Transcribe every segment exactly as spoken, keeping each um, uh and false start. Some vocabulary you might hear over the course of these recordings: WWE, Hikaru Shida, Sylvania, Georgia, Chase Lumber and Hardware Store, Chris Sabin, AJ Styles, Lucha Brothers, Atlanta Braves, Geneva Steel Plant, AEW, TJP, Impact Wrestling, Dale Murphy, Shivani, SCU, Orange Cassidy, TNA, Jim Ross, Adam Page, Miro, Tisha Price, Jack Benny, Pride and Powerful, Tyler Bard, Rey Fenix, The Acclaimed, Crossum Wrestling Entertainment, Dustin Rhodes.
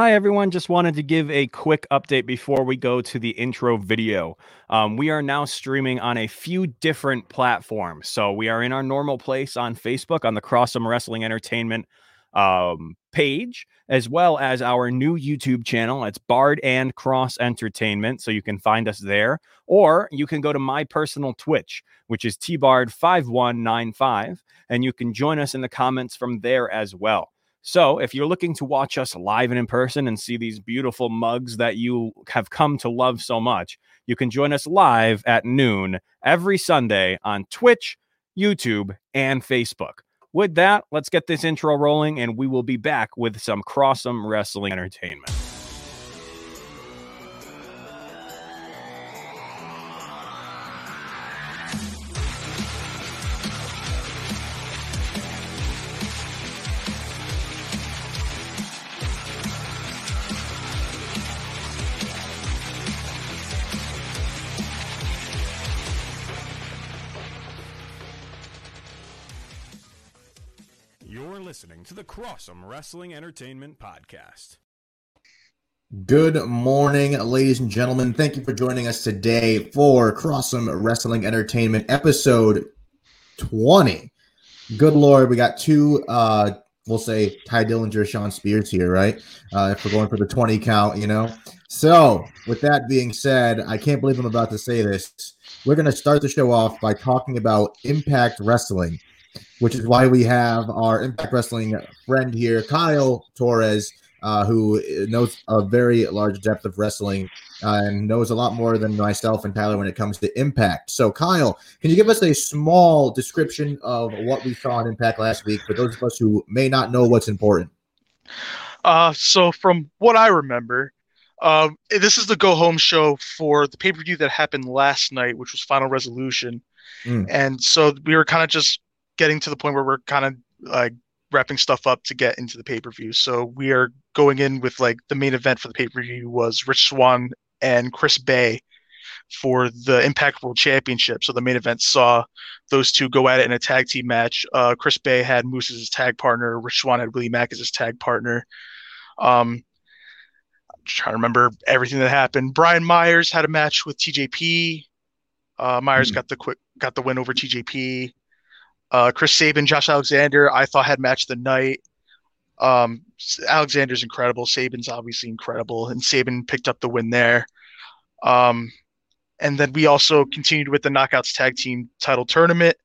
Hi, everyone. Just wanted to give a quick update before we go to the intro video. Um, we are now streaming on a few different platforms. So we are in our normal place on Facebook on the Crossum Wrestling Entertainment um, page, as well as our new YouTube channel. It's Bard and Cross Entertainment. So you can find us there, or you can go to my personal Twitch, which is T Bard five one nine five, and you can join us in the comments from there as well. So if you're looking to watch us live and in person and see these beautiful mugs that you have come to love so much, you can join us live at noon every Sunday on Twitch, YouTube, and Facebook. With that, let's get this intro rolling, and we will be back with some Crossum Wrestling Entertainment. Listening to the Crossum Wrestling Entertainment Podcast. Good morning, ladies and gentlemen. Thank you for joining us today for Crossum Wrestling Entertainment episode twenty. Good Lord, we got two, uh, we'll say Ty Dillinger, Sean Spears here, right? Uh, if we're going for the twenty count, you know. So, with that being said, I can't believe I'm about to say this. We're going to start the show off by talking about Impact Wrestling, which is why we have our Impact Wrestling friend here, Kyle Torres, uh, who knows a very large depth of wrestling uh, and knows a lot more than myself and Tyler when it comes to Impact. So, Kyle, can you give us a small description of what we saw on Impact last week for those of us who may not know what's important? Uh, so, from what I remember, uh, this is the go-home show for the pay-per-view that happened last night, which was Final Resolution. Mm. And so we were kind of just getting to the point where we're kind of like wrapping stuff up to get into the pay-per-view. So we are going in with like the main event for the pay-per-view was Rich Swann and Chris Bay for the Impact World Championship. So the main event saw those two go at it in a tag team match. Uh, Chris Bay had Moose as his tag partner. Rich Swann had Willie Mack as his tag partner. Um, I'm trying to remember everything that happened. Brian Myers had a match with T J P. Uh, Myers mm-hmm. got the quick, got the win over T J P. Uh, Chris Sabin, Josh Alexander, I thought had match the night. Um, Alexander's incredible. Sabin's obviously incredible. And Sabin picked up the win there. Um, and then we also continued with the Knockouts Tag Team Title Tournament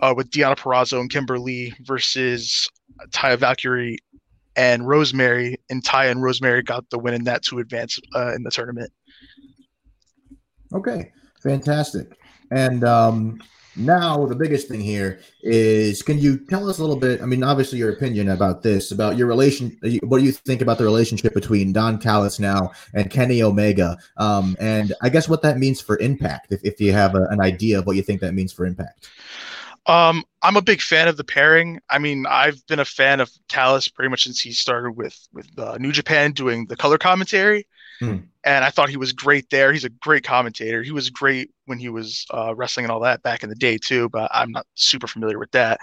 uh, with Deonna Purrazzo and Kimberly versus Taya Valkyrie and Rosemary. And Taya and Rosemary got the win in that to advance uh, in the tournament. Okay, fantastic. And um now, the biggest thing here is, can you tell us a little bit, I mean, obviously your opinion about this, about your relation, what do you think about the relationship between Don Callis now and Kenny Omega, um, and I guess what that means for Impact, if, if you have a, an idea of what you think that means for Impact? Um, I'm a big fan of the pairing. I mean, I've been a fan of Callis pretty much since he started with, with uh, New Japan doing the color commentary. And I thought he was great there. He's a great commentator. He was great when he was uh, wrestling and all that back in the day too, but I'm not super familiar with that.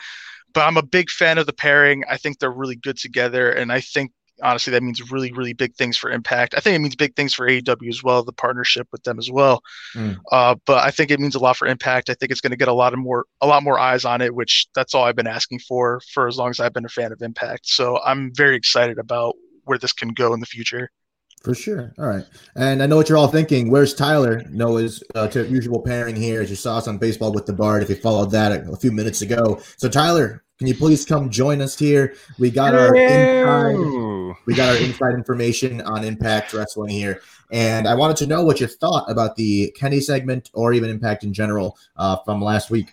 But I'm a big fan of the pairing. I think they're really good together, and I think, honestly, that means really, really big things for Impact. I think it means big things for A E W as well, the partnership with them as well. Mm. Uh, but I think it means a lot for Impact. I think it's going to get a lot of more, a lot more eyes on it, which that's all I've been asking for for as long as I've been a fan of Impact. So I'm very excited about where this can go in the future. For sure. All right. And I know what you're all thinking. Where's Tyler? Noah's uh, to usual pairing here, as you saw us on Baseball with the Bard, if you followed that a, a few minutes ago. So, Tyler, can you please come join us here? We got our inside, we got our inside information on Impact Wrestling here. And I wanted to know what you thought about the Kenny segment or even Impact in general uh, from last week.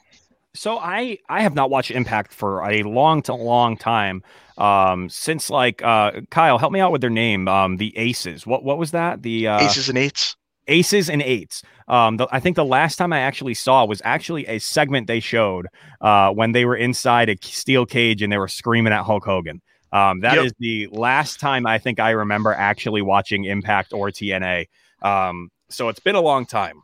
So I, I have not watched Impact for a long, to long time. Um, since like uh, Kyle, help me out with their name. Um, the Aces. What what was that? The uh, Aces and Eights. Aces and Eights. Um, the, I think the last time I actually saw was actually a segment they showed uh, when they were inside a steel cage and they were screaming at Hulk Hogan. Um, that yep. is the last time I think I remember actually watching Impact or T N A. Um, so it's been a long time,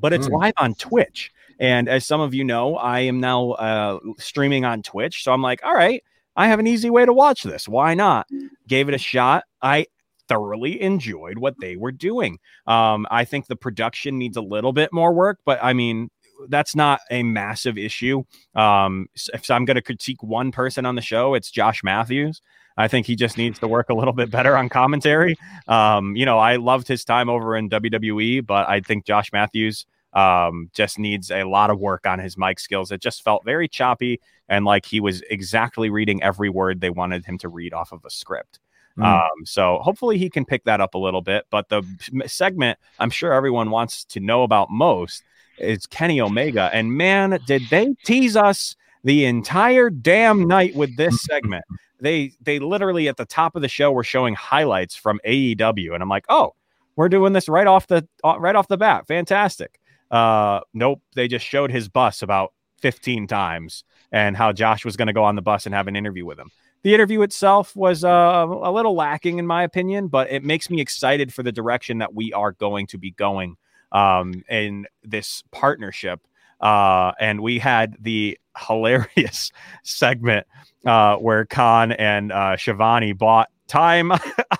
but it's mm. live on Twitch. And as some of you know, I am now uh, streaming on Twitch. So I'm like, all right, I have an easy way to watch this. Why not? Gave it a shot. I thoroughly enjoyed what they were doing. Um, I think the production needs a little bit more work, but I mean, that's not a massive issue. Um, if I'm going to critique one person on the show, it's Josh Matthews. I think he just needs to work a little bit better on commentary. Um, you know, I loved his time over in W W E, but I think Josh Matthews um, just needs a lot of work on his mic skills. It just felt very choppy and like he was exactly reading every word they wanted him to read off of a script. Mm. Um, so hopefully he can pick that up a little bit. But the segment I'm sure everyone wants to know about most is Kenny Omega. And man, did they tease us the entire damn night with this segment. They they literally at the top of the show were showing highlights from A E W, and I'm like, oh, we're doing this right off the right off the bat, fantastic. Uh, nope, they just showed his bus about fifteen times and how Josh was going to go on the bus and have an interview with him. The interview itself was uh, a little lacking in my opinion, but it makes me excited for the direction that we are going to be going um, in this partnership. Uh, and we had the hilarious segment uh, where Khan and uh, Shivani bought time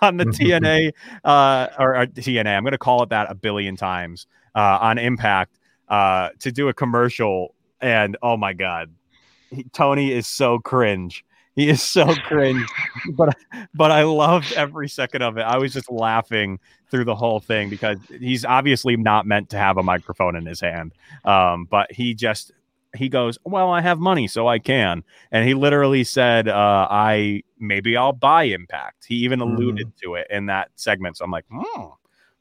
on the T N A uh, or, or T N A. I'm going to call it that a billion times uh, on Impact uh, to do a commercial. And oh my God, he, Tony is so cringe. He is so cringe, but but I loved every second of it. I was just laughing through the whole thing because he's obviously not meant to have a microphone in his hand. Um, but he just he goes, well, I have money, so I can. And he literally said, uh, I maybe I'll buy Impact. He even alluded mm. to it in that segment. So I'm like, hmm,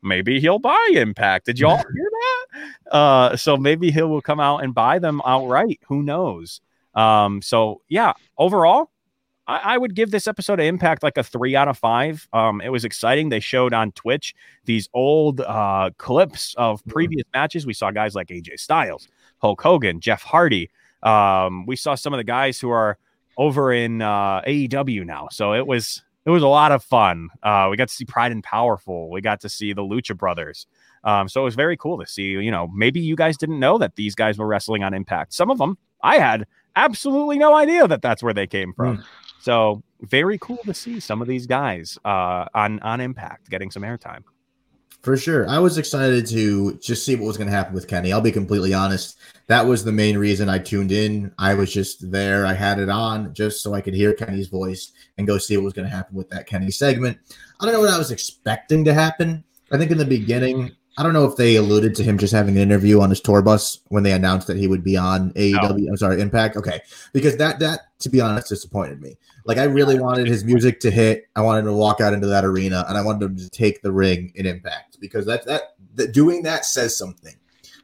maybe he'll buy Impact. Did y'all hear that? Uh, so maybe he will come out and buy them outright. Who knows? Um, so yeah, overall. I would give this episode of Impact like a three out of five. Um, it was exciting. They showed on Twitch these old uh, clips of previous mm-hmm. matches. We saw guys like A J Styles, Hulk Hogan, Jeff Hardy. Um, we saw some of the guys who are over in uh, A E W now. So it was it was a lot of fun. Uh, we got to see Pride and Powerful. We got to see the Lucha Brothers. Um, so it was very cool to see. You know, maybe you guys didn't know that these guys were wrestling on Impact. Some of them I had absolutely no idea that that's where they came from. Mm. So very cool to see some of these guys uh, on, on Impact getting some airtime. For sure. I was excited to just see what was going to happen with Kenny. I'll be completely honest. That was the main reason I tuned in. I was just there. I had it on just so I could hear Kenny's voice and go see what was going to happen with that Kenny segment. I don't know what I was expecting to happen. I think in the beginning, I don't know if they alluded to him just having an interview on his tour bus when they announced that he would be on A E W. No. I'm sorry, Impact. Okay. Because that, that, to be honest, disappointed me. Like, I really wanted his music to hit. I wanted him to walk out into that arena, and I wanted him to take the ring in Impact because that, that, that doing that says something.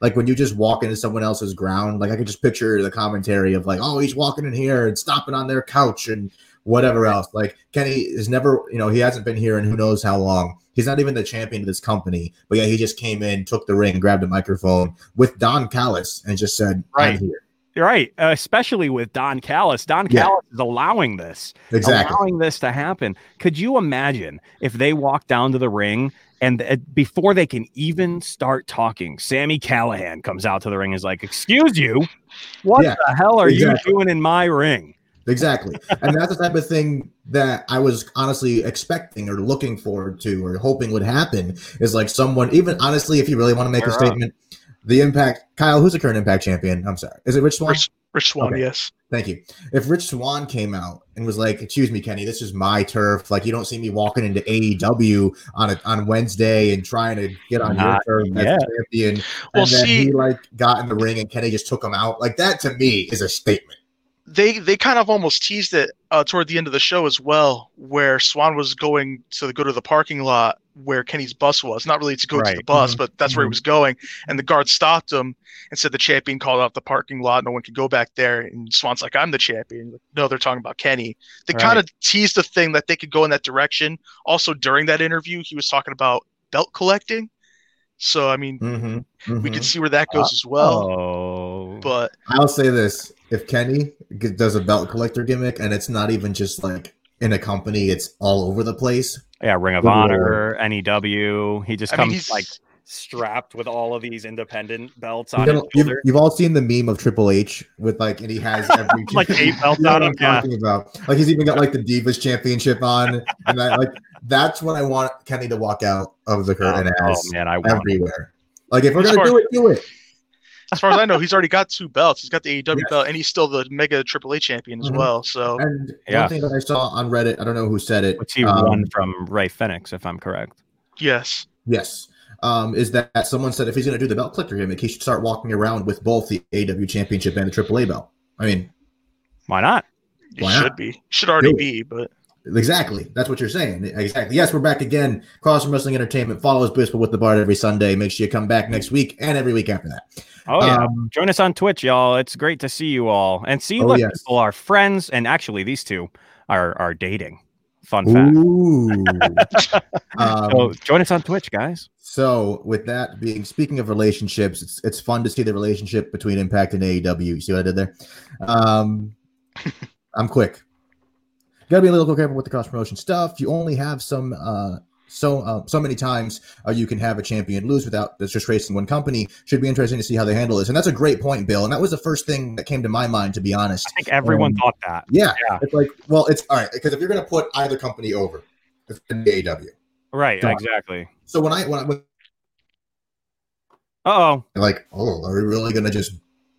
Like, when you just walk into someone else's ground, like, I could just picture the commentary of, like, oh, he's walking in here and stopping on their couch and whatever else. Like, Kenny is never, you know, he hasn't been here in who knows how long. He's not even the champion of this company, but yeah, he just came in, took the ring, grabbed a microphone with Don Callis and just said, right. I'm here. You're right. Uh, especially with Don Callis. Don yeah. Callis is allowing this, exactly. allowing this to happen. Could you imagine if they walked down to the ring and th- before they can even start talking, Sami Callihan comes out to the ring and is like, excuse you, what yeah, the hell are exactly. you doing in my ring? Exactly. And that's the type of thing that I was honestly expecting or looking forward to or hoping would happen is like someone, even honestly, if you really want to make They're a statement, up. The Impact, Kyle, who's the current Impact champion? I'm sorry. Is it Rich Swann? Rich, Rich Swann, okay. Yes. Thank you. If Rich Swann came out and was like, excuse me, Kenny, this is my turf. Like, you don't see me walking into A E W on a, on Wednesday and trying to get on Not your turf yet. As champion. Well, and then see, he like got in the ring and Kenny just took him out. Like, that to me is a statement. They they kind of almost teased it uh, toward the end of the show as well, where Swann was going to go to the parking lot where Kenny's bus was. Not really to go right. to the bus, mm-hmm. but that's where he was going. And the guard stopped him and said the champion called out the parking lot. No one could go back there. And Swan's like, I'm the champion. Like, no, they're talking about Kenny. They right. kind of teased the thing that they could go in that direction. Also, during that interview, he was talking about belt collecting. So, I mean, mm-hmm. Mm-hmm. we can see where that goes uh, as well. Oh. But I'll say this. If Kenny does a belt collector gimmick, and it's not even just like in a company, it's all over the place. Yeah, Ring of Ooh. Honor, N E W. He just comes I mean, like strapped with all of these independent belts on his you've, you've all seen the meme of Triple H with like, and he has every like eight belts on him. Yeah. About. Like he's even got like the Divas Championship on, and I, like that's what I want Kenny to walk out of the curtain oh, as. Oh man, I want everywhere. It. Like if we're gonna do it, do it. As far as I know, he's already got two belts. He's got the A E W yeah. belt, and he's still the Mega Triple A champion as mm-hmm. well. So, and yeah. one thing that I saw on Reddit, I don't know who said it. Which he um, won from Rey Fenix, if I'm correct. Yes. Yes. Um, is that someone said if he's going to do the belt click for him, he should start walking around with both the A E W championship and the Triple A belt. I mean, why not? Why it should not? be. It should already be, but. Exactly. That's what you're saying. Exactly. Yes, we're back again. Crossum Wrestling Entertainment. Follow us, Baseball with the Bard, every Sunday. Make sure you come back next week and every week after that. Oh, yeah. Um, Join us on Twitch, y'all. It's great to see you all. And see, oh, look, yes. people are friends. And actually, these two are, are dating. Fun fact. Ooh. um, so join us on Twitch, guys. So with that being, speaking of relationships, it's it's fun to see the relationship between Impact and A E W. You see what I did there? Um, I'm quick. Gotta be a little careful with the cross promotion stuff. You only have some uh so uh, so many times uh, you can have a champion lose without that's just racing one company. Should be interesting to see how they handle this. And that's a great point, Bill. And that was the first thing that came to my mind, to be honest. I think everyone um, thought that. Yeah, yeah. It's like, well, it's all right, because if you're gonna put either company over, it's gonna be A E W. Right, so, exactly. So when I when I when, Uh-oh. Like, oh, are we really gonna just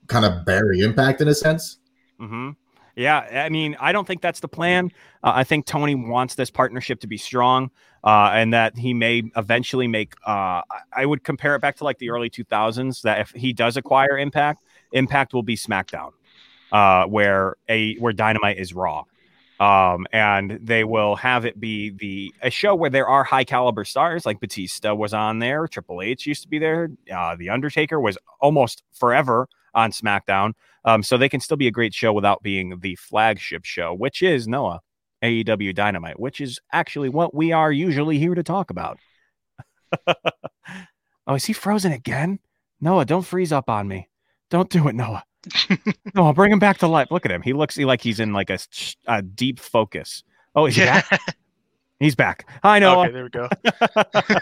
kind of bury Impact in a sense? Mm-hmm. Yeah, I mean, I don't think that's the plan. Uh, I think Tony wants this partnership to be strong, uh, and that he may eventually make. Uh, I would compare it back to like the early two thousands. That if he does acquire Impact, Impact will be SmackDown, uh, where a where Dynamite is Raw, um, and they will have it be the a show where there are high caliber stars like Batista was on there, Triple H used to be there, uh, The Undertaker was almost forever on SmackDown. Um, so they can still be a great show without being the flagship show, which is Noah, A E W Dynamite, which is actually what we are usually here to talk about. Oh, is he frozen again? Noah, don't freeze up on me. Don't do it, Noah. Noah, bring him back to life. Look at him. He looks he, like he's in like a, a deep focus. Oh, he's yeah. back. He's back. Hi, Noah. Okay, there we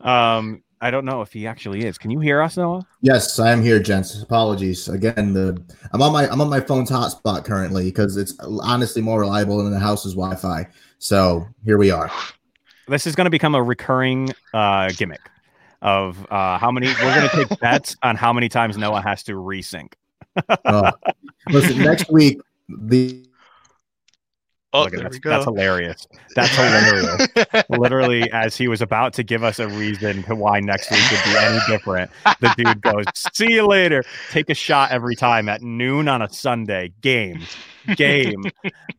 go. um. I don't know if he actually is. Can you hear us, Noah? Yes, I am here, gents. Apologies again. The I'm on my I'm on my phone's hotspot currently because it's honestly more reliable than the house's Wi-Fi. So here we are. This is going to become a recurring uh, gimmick of uh, how many we're going to take bets on how many times Noah has to resync. oh. Listen, next week the. Oh, there that's, we go. That's hilarious. That's hilarious. Literally, as he was about to give us a reason to why next week would be any different, the dude goes, see you later. Take a shot every time at noon on a Sunday. Game. Game.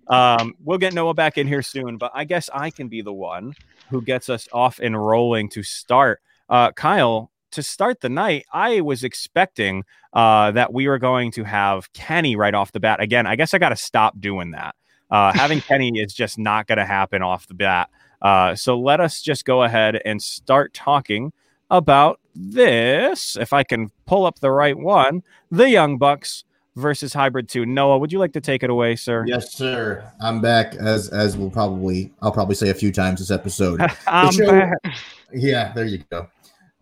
um, we'll get Noah back in here soon, but I guess I can be the one who gets us off and rolling to start. Uh, Kyle, to start the night, I was expecting uh, that we were going to have Kenny right off the bat. Again, I guess I got to stop doing that. Uh, having Kenny is just not going to happen off the bat. Uh, so let us just go ahead and start talking about this. If I can pull up the right one, the Young Bucks versus Hybrid two. Noah, would you like to take it away, sir? Yes, sir. I'm back as as we'll probably I'll probably say a few times this episode. I'm the show, back. Yeah, there you go.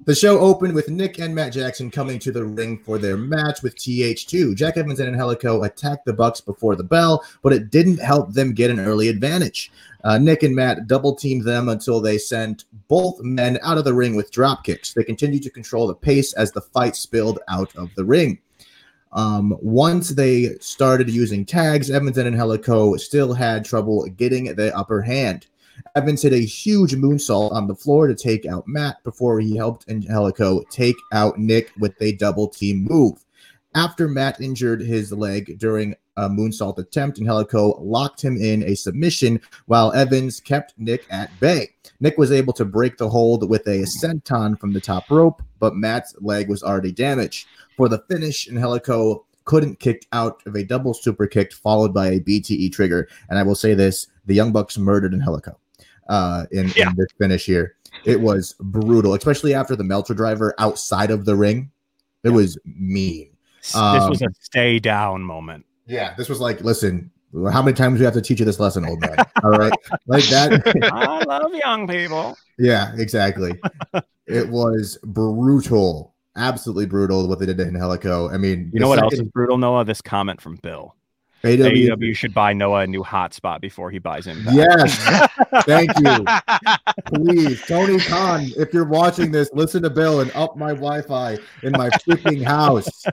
The show opened with Nick and Matt Jackson coming to the ring for their match with T H two. Jack Evans and Angelico attacked the Bucks before the bell, but it didn't help them get an early advantage. Uh, Nick and Matt double-teamed them until they sent both men out of the ring with drop kicks. They continued to control the pace as the fight spilled out of the ring. Um, once they started using tags, Evans and Angelico still had trouble getting the upper hand. Evans hit a huge moonsault on the floor to take out Matt before he helped Angelico take out Nick with a double-team move. After Matt injured his leg during a moonsault attempt, Angelico locked him in a submission while Evans kept Nick at bay. Nick was able to break the hold with a senton from the top rope, but Matt's leg was already damaged. For the finish, Angelico couldn't kick out of a double super kick followed by a B T E trigger. And I will say this, the Young Bucks murdered Angelico. Uh, in, yeah. in this finish here, it was brutal, especially after the Meltzer driver outside of the ring. It yeah. was mean. Um, this was a stay down moment. Yeah, this was like, listen, how many times do we have to teach you this lesson, old man? All right, like that. I love young people. Yeah, exactly. It was brutal. Absolutely brutal what they did to Angelico. I mean, you know what second... else is brutal, Noah? This comment from Bill. A E W. A E W should buy Noah a new hotspot before he buys Impact. Yes. Thank you. Please, Tony Khan, if you're watching this, listen to Bill and up my Wi-Fi in my freaking house.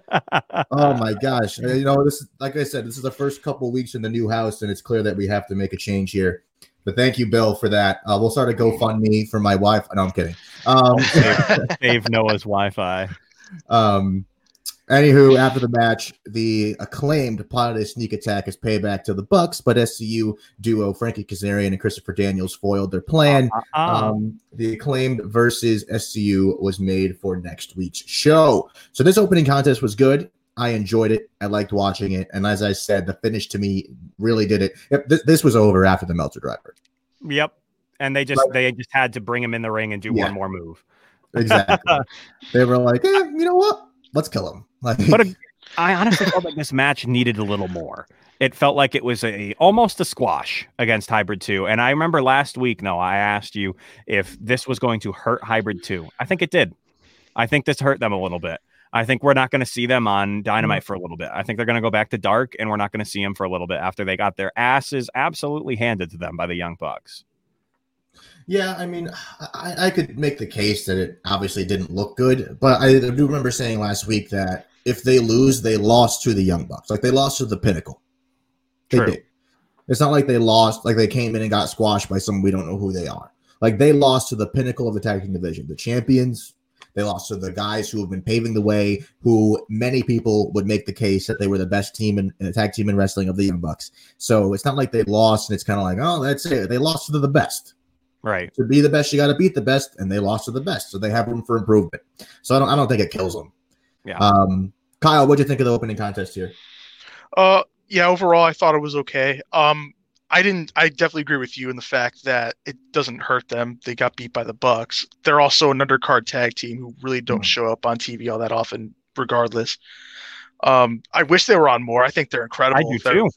Oh my gosh. You know, this, like I said, this is the first couple of weeks in the new house, and it's clear that we have to make a change here. But thank you, Bill, for that. Uh, we'll start a GoFundMe for my wife. No, I'm kidding. Um, save, save Noah's Wi-Fi. Um, Anywho, after the match, the Acclaimed plotted a sneak attack as payback to the Bucks, but S C U duo Frankie Kazarian and Christopher Daniels foiled their plan. Uh-uh. Um, the Acclaimed versus S C U was made for next week's show. So this opening contest was good. I enjoyed it. I liked watching it. And as I said, the finish to me really did it. This, this was over after the Meltzer driver. Yep. And they just, but, they just had to bring him in the ring and do yeah, one more move. Exactly. They were like, eh, you know what? Let's kill him. Like, but a, I honestly felt like this match needed a little more. It felt like it was a almost a squash against Hybrid two. And I remember last week, no, I asked you if this was going to hurt Hybrid two. I think it did. I think this hurt them a little bit. I think we're not going to see them on Dynamite for a little bit. I think they're going to go back to Dark, and we're not going to see them for a little bit after they got their asses absolutely handed to them by the Young Bucks. Yeah, I mean, I, I could make the case that it obviously didn't look good, but I do remember saying last week that if they lose, they lost to the Young Bucks. Like, they lost to the Pinnacle. They True. Did. It's not like they lost, like they came in and got squashed by someone we don't know who they are. Like, they lost to the Pinnacle of the tag team division, the champions. They lost to the guys who have been paving the way, who many people would make the case that they were the best team in, in tag team in wrestling of the Young Bucks. So it's not like they lost, and it's kind of like, oh, that's it. They lost to the best. Right. To be the best, you got to beat the best, and they lost to the best, so they have room for improvement. So I don't, I don't think it kills them. Yeah. Um, Kyle, what did you think of the opening contest here? Uh, yeah. Overall, I thought it was okay. Um, I didn't. I definitely agree with you in the fact that it doesn't hurt them. They got beat by the Bucks. They're also an undercard tag team who really don't mm-hmm. show up on T V all that often, regardless. Um, I wish they were on more. I think they're incredible. I do they're, too.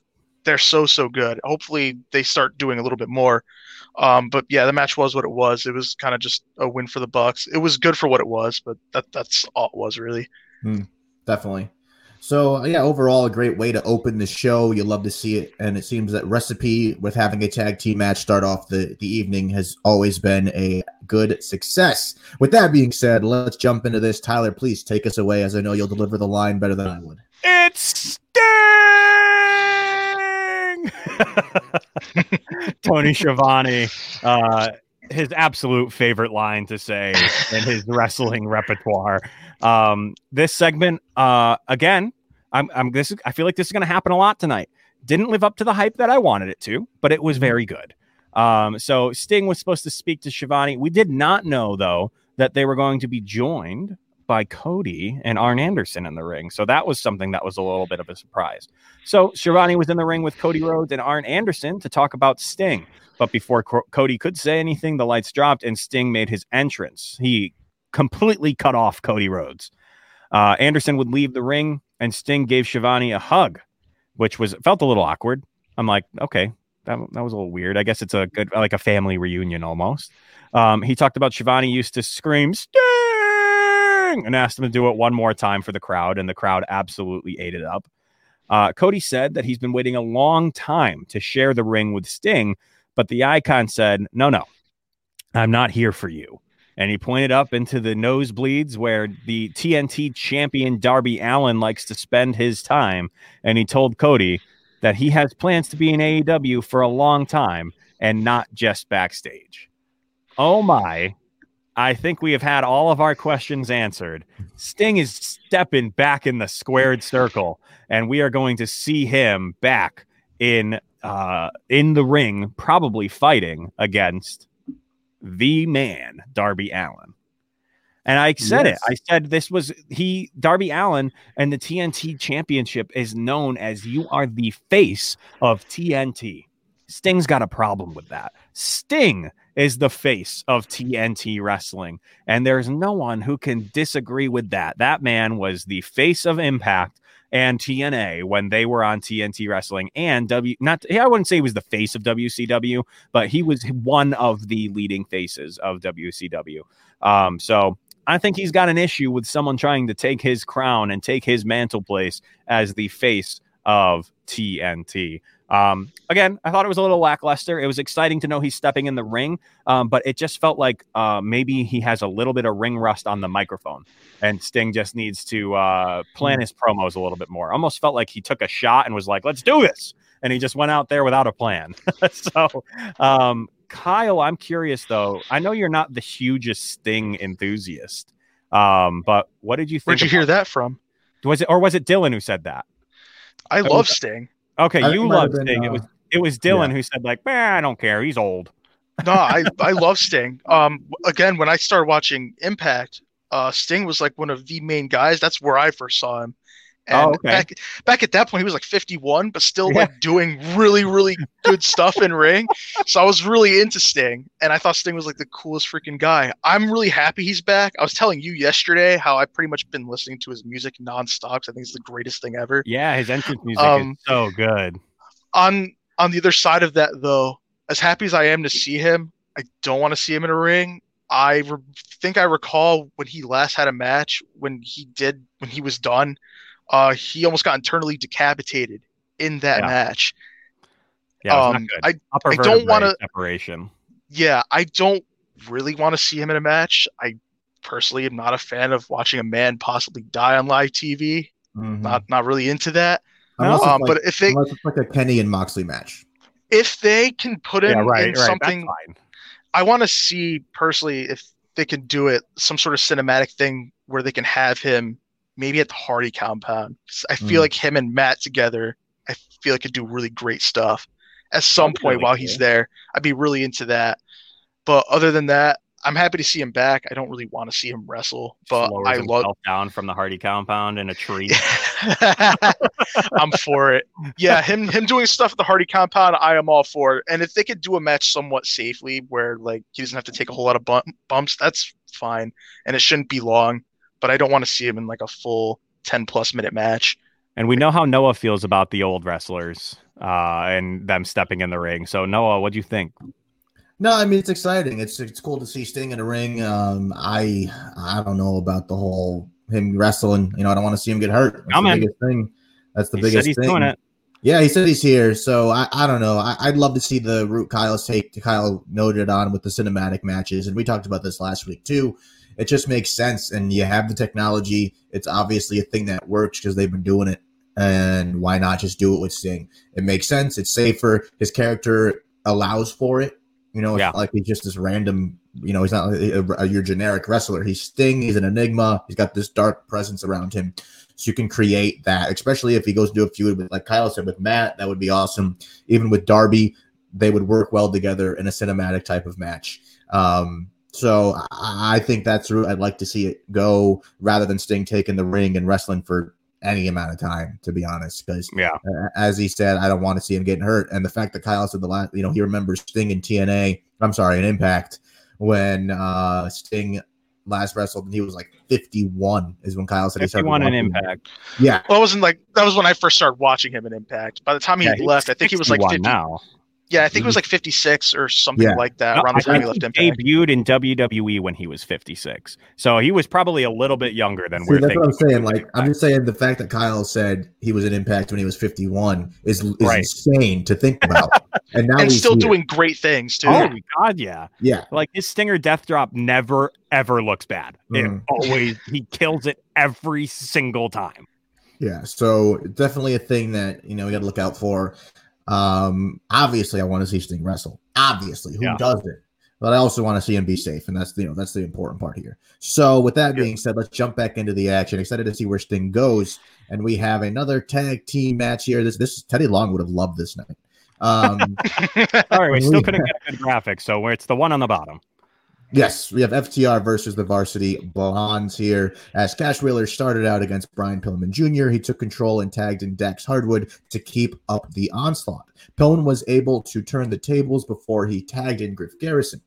They're so so good. Hopefully, they start doing a little bit more. Um, but yeah, the match was what it was. It was kind of just a win for the Bucks. It was good for what it was, but that that's all it was really. Mm, definitely. So yeah, overall a great way to open the show. You love to see it. And it seems that recipe with having a tag team match start off the, the evening has always been a good success. With that being said, let's jump into this. Tyler, please take us away, as I know you'll deliver the line better than I would. It's Sting! Tony Schiavone, uh, his absolute favorite line to say in his wrestling repertoire. Um, this segment, uh, again, I'm, I'm, this is, I feel like this is going to happen a lot tonight. Didn't live up to the hype that I wanted it to, but it was very good. Um, so Sting was supposed to speak to Shivani. We did not know, though, that they were going to be joined by Cody and Arn Anderson in the ring. So that was something that was a little bit of a surprise. So Shivani was in the ring with Cody Rhodes and Arn Anderson to talk about Sting. But before Co- Cody could say anything, the lights dropped and Sting made his entrance. He completely cut off Cody Rhodes. Uh, Anderson would leave the ring and Sting gave Shivani a hug, which was felt a little awkward. I'm like, okay, that, that was a little weird. I guess it's a good, like a family reunion almost. Um, he talked about Shivani used to scream, Sting! And asked him to do it one more time for the crowd, and the crowd absolutely ate it up. Uh, Cody said that he's been waiting a long time to share the ring with Sting, but the Icon said, no, no, I'm not here for you. And he pointed up into the nosebleeds where the T N T champion Darby Allin likes to spend his time, and he told Cody that he has plans to be in A E W for a long time and not just backstage. Oh, my. I think we have had all of our questions answered. Sting is stepping back in the squared circle, and we are going to see him back in uh, in the ring, probably fighting against the man, Darby Allin. And I said yes. it. I said this was he, Darby Allin, and the T N T Championship is known as you are the face of T N T. Sting's got a problem with that. Sting is the face of T N T wrestling, and there's no one who can disagree with that. That man was the face of Impact, and T N A when they were on T N T Wrestling, and W not I wouldn't say he was the face of W C W, but he was one of the leading faces of W C W. Um, so I think he's got an issue with someone trying to take his crown and take his mantle place as the face of T N T. Um, again, I thought it was a little lackluster. It was exciting to know he's stepping in the ring, um, but it just felt like uh, maybe he has a little bit of ring rust on the microphone, and Sting just needs to uh, plan his promos a little bit more. Almost felt like he took a shot and was like, let's do this. And he just went out there without a plan. So, um, Kyle, I'm curious, though. I know you're not the hugest Sting enthusiast, um, but what did you think? Where'd you hear that from? Was it, or was it Dylan who said that? I that love was, Sting. Okay, you love been, Sting. Uh, it was it was Dylan yeah. who said, like, man, I don't care. He's old. No, I, I love Sting. Um, again, when I started watching Impact, uh, Sting was like one of the main guys. That's where I first saw him. And oh, okay. back, back at that point, he was like fifty-one, but still yeah. like doing really, really good stuff in ring. So I was really into Sting, and I thought Sting was like the coolest freaking guy. I'm really happy he's back. I was telling you yesterday how I've pretty much been listening to his music nonstop. So I think it's the greatest thing ever. Yeah, his entrance music um, is so good. On on the other side of that, though, as happy as I am to see him, I don't want to see him in a ring. I re- think I recall when he last had a match, when he did, when he was done. Uh, he almost got internally decapitated in that yeah. match. Yeah, um, I, I don't want to separation. Yeah, I don't really want to see him in a match. I personally am not a fan of watching a man possibly die on live T V. Mm-hmm. Not not really into that. Um, like, but if they unless it's like a Kenny and Moxley match, if they can put him yeah, right, in right, something, I want to see personally if they can do it some sort of cinematic thing where they can have him. Maybe at the Hardy compound. I feel mm. like him and Matt together, I feel like could do really great stuff at some That'd point really while cool. he's there. I'd be really into that. But other than that, I'm happy to see him back. I don't really want to see him wrestle, but Lowers I love down from the Hardy compound in a tree. I'm for it. Yeah. Him, him doing stuff at the Hardy compound. I am all for it. And if they could do a match somewhat safely where like he doesn't have to take a whole lot of bump, bumps, that's fine. And it shouldn't be long. But I don't want to see him in like a full ten plus minute match. And we know how Noah feels about the old wrestlers uh, and them stepping in the ring. So Noah, what do you think? No, I mean, it's exciting. It's it's cool to see Sting in the ring. Um, I I don't know about the whole him wrestling. You know, I don't want to see him get hurt. That's no, the man. biggest thing. That's the he biggest said he's thing. Doing it. Yeah, he said he's here. So I, I don't know. I, I'd love to see the route Kyle's take. Kyle noted on with the cinematic matches, and we talked about this last week too. It just makes sense, and you have the technology. It's obviously a thing that works because they've been doing it, and why not just do it with Sting? It makes sense. It's safer. His character allows for it. You know, it's yeah. not like he's just this random, you know, he's not a, a, your generic wrestler. He's Sting. He's an enigma. He's got this dark presence around him. So you can create that, especially if he goes to do a feud with, like Kyle said, with Matt. That would be awesome. Even with Darby, they would work well together in a cinematic type of match. Um So I think that's the route I'd like to see it go, rather than Sting taking the ring and wrestling for any amount of time, to be honest. Because yeah. uh, as he said, I don't want to see him getting hurt. And the fact that Kyle said the last, you know, he remembers Sting in T N A. I'm sorry, in Impact, when uh, Sting last wrestled, and he was like fifty-one is when Kyle said he started. fifty-one in Impact. Yeah. Well, it wasn't like that was when I first started watching him in Impact. By the time he yeah, left, I think he was like fifty now. Yeah, I think it was like fifty-six or something yeah. like that. No, around the time he left Impact. He debuted in W W E when he was fifty-six, so he was probably a little bit younger than See, we're that's thinking. That's what I'm saying. Like, I'm just saying the fact that Kyle said he was in Impact when he was fifty-one is, is right. insane to think about. And now and he's still here. doing great things too. Oh my God, yeah, yeah. Like his Stinger Death Drop never ever looks bad. Mm. It always he kills it every single time. Yeah, so definitely a thing that you know we got to look out for. Um, obviously I want to see Sting wrestle, obviously who yeah. doesn't, but I also want to see him be safe. And that's, you know, that's the important part here. So with that yeah. being said, let's jump back into the action. Excited to see where Sting goes. And we have another tag team match here. This, this Teddy Long would have loved this night. Um, sorry, we still we couldn't have, get a good graphic. So where it's the one on the bottom. Yes, we have F T R versus the Varsity Blondes here. As Cash Wheeler started out against Brian Pillman Junior, he took control and tagged in Dax Hardwood to keep up the onslaught. Pillman was able to turn the tables before he tagged in Griff Garrison.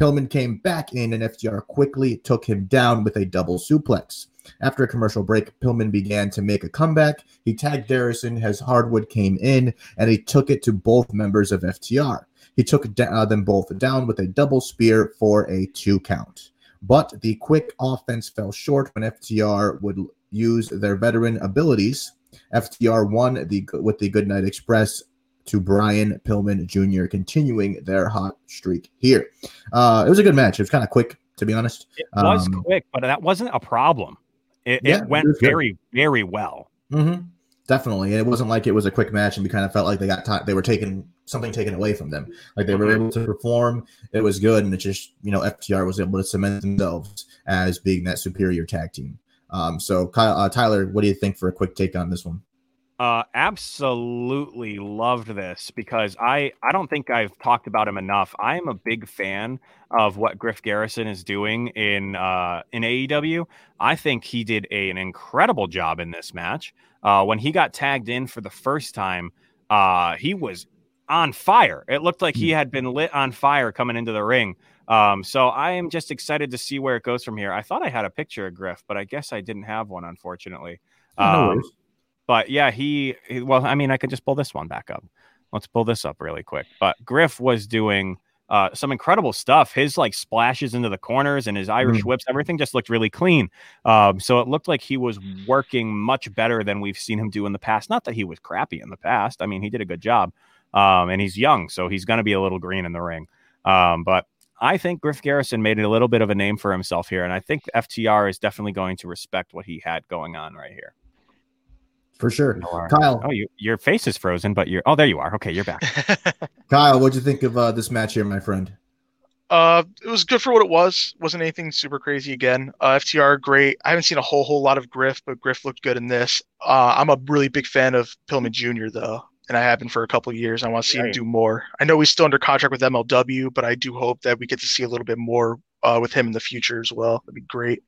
Pillman came back in, and F T R quickly took him down with a double suplex. After a commercial break, Pillman began to make a comeback. He tagged Garrison as Hardwood came in, and he took it to both members of F T R. He took uh, them both down with a double spear for a two count. But the quick offense fell short when F T R would use their veteran abilities. F T R won the, with the Goodnight Express to Brian Pillman Junior, continuing their hot streak here. Uh, it was a good match. It was kind of quick, to be honest. It was um, quick, but that wasn't a problem. It, yeah, it went it very, good. very well. Mm-hmm. Definitely. And it wasn't like it was a quick match and we kind of felt like they got t- they were taking something taken away from them. Like they were able to perform. It was good. And it just, you know, F T R was able to cement themselves as being that superior tag team. Um, so, Kyle, uh, Tyler, what do you think for a quick take on this one? Uh, absolutely loved this because I, I don't think I've talked about him enough. I am a big fan of what Griff Garrison is doing in uh, in A E W. I think he did a, an incredible job in this match. Uh, when he got tagged in for the first time, uh, he was on fire. It looked like he had been lit on fire coming into the ring. Um, so I am just excited to see where it goes from here. I thought I had a picture of Griff, but I guess I didn't have one, unfortunately. Um, no But yeah, he, he, well, I mean, I could just pull this one back up. Let's pull this up really quick. But Griff was doing uh, some incredible stuff. His like splashes into the corners and his Irish mm-hmm. whips, everything just looked really clean. Um, so it looked like he was working much better than we've seen him do in the past. Not that he was crappy in the past. I mean, he did a good job um, and he's young, so he's going to be a little green in the ring. Um, but I think Griff Garrison made a little bit of a name for himself here. And I think F T R is definitely going to respect what he had going on right here. For sure. Kyle. Oh, you, your face is frozen, but you're... Oh, there you are. Okay, you're back. Kyle, what'd you think of uh, this match here, my friend? Uh, it was good for what it was. Wasn't anything super crazy again. Uh, F T R, great. I haven't seen a whole, whole lot of Griff, but Griff looked good in this. Uh, I'm a really big fan of Pillman Junior, though, and I have been for a couple of years. I want to see right. him do more. I know he's still under contract with M L W, but I do hope that we get to see a little bit more uh, with him in the future as well. That'd be great.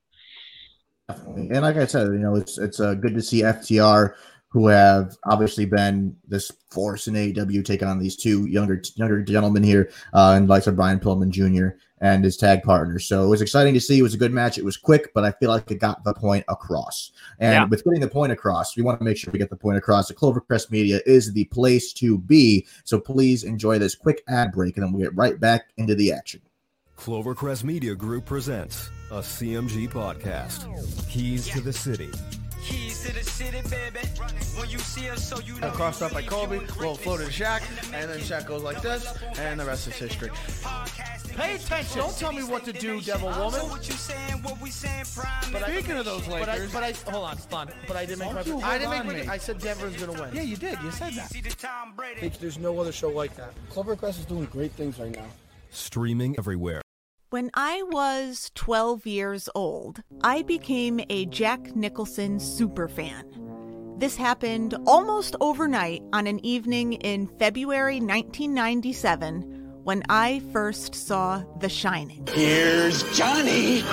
Definitely. And like I said, you know, it's it's uh, good to see F T R, who have obviously been this force in A E W, take on these two younger younger gentlemen here, uh, and likes of Brian Pillman Junior and his tag partner. So it was exciting to see. It was a good match. It was quick, but I feel like it got the point across. And yeah. with getting the point across, we want to make sure we get the point across. The Clovercrest Media is the place to be. So please enjoy this quick ad break, and then we'll get right back into the action. Clovercrest Media Group presents a C M G podcast. Keys yeah. to the City. Keys to the city, baby. When you see us, so you know. Crossed up by Colby, little floated to Shaq, and then Shaq goes like this, and the rest is history. Pay attention. Don't tell me what to do, devil woman. But speaking of those Lakers, but I, but I hold on, fun. But I didn't make my. I didn't make my. I said Denver's gonna win. Yeah, you did. You said that. There's no other show like that. Clovercrest is doing great things right now. Streaming everywhere. When I was twelve years old, I became a Jack Nicholson superfan. This happened almost overnight on an evening in February nineteen ninety-seven when I first saw The Shining. Here's Johnny!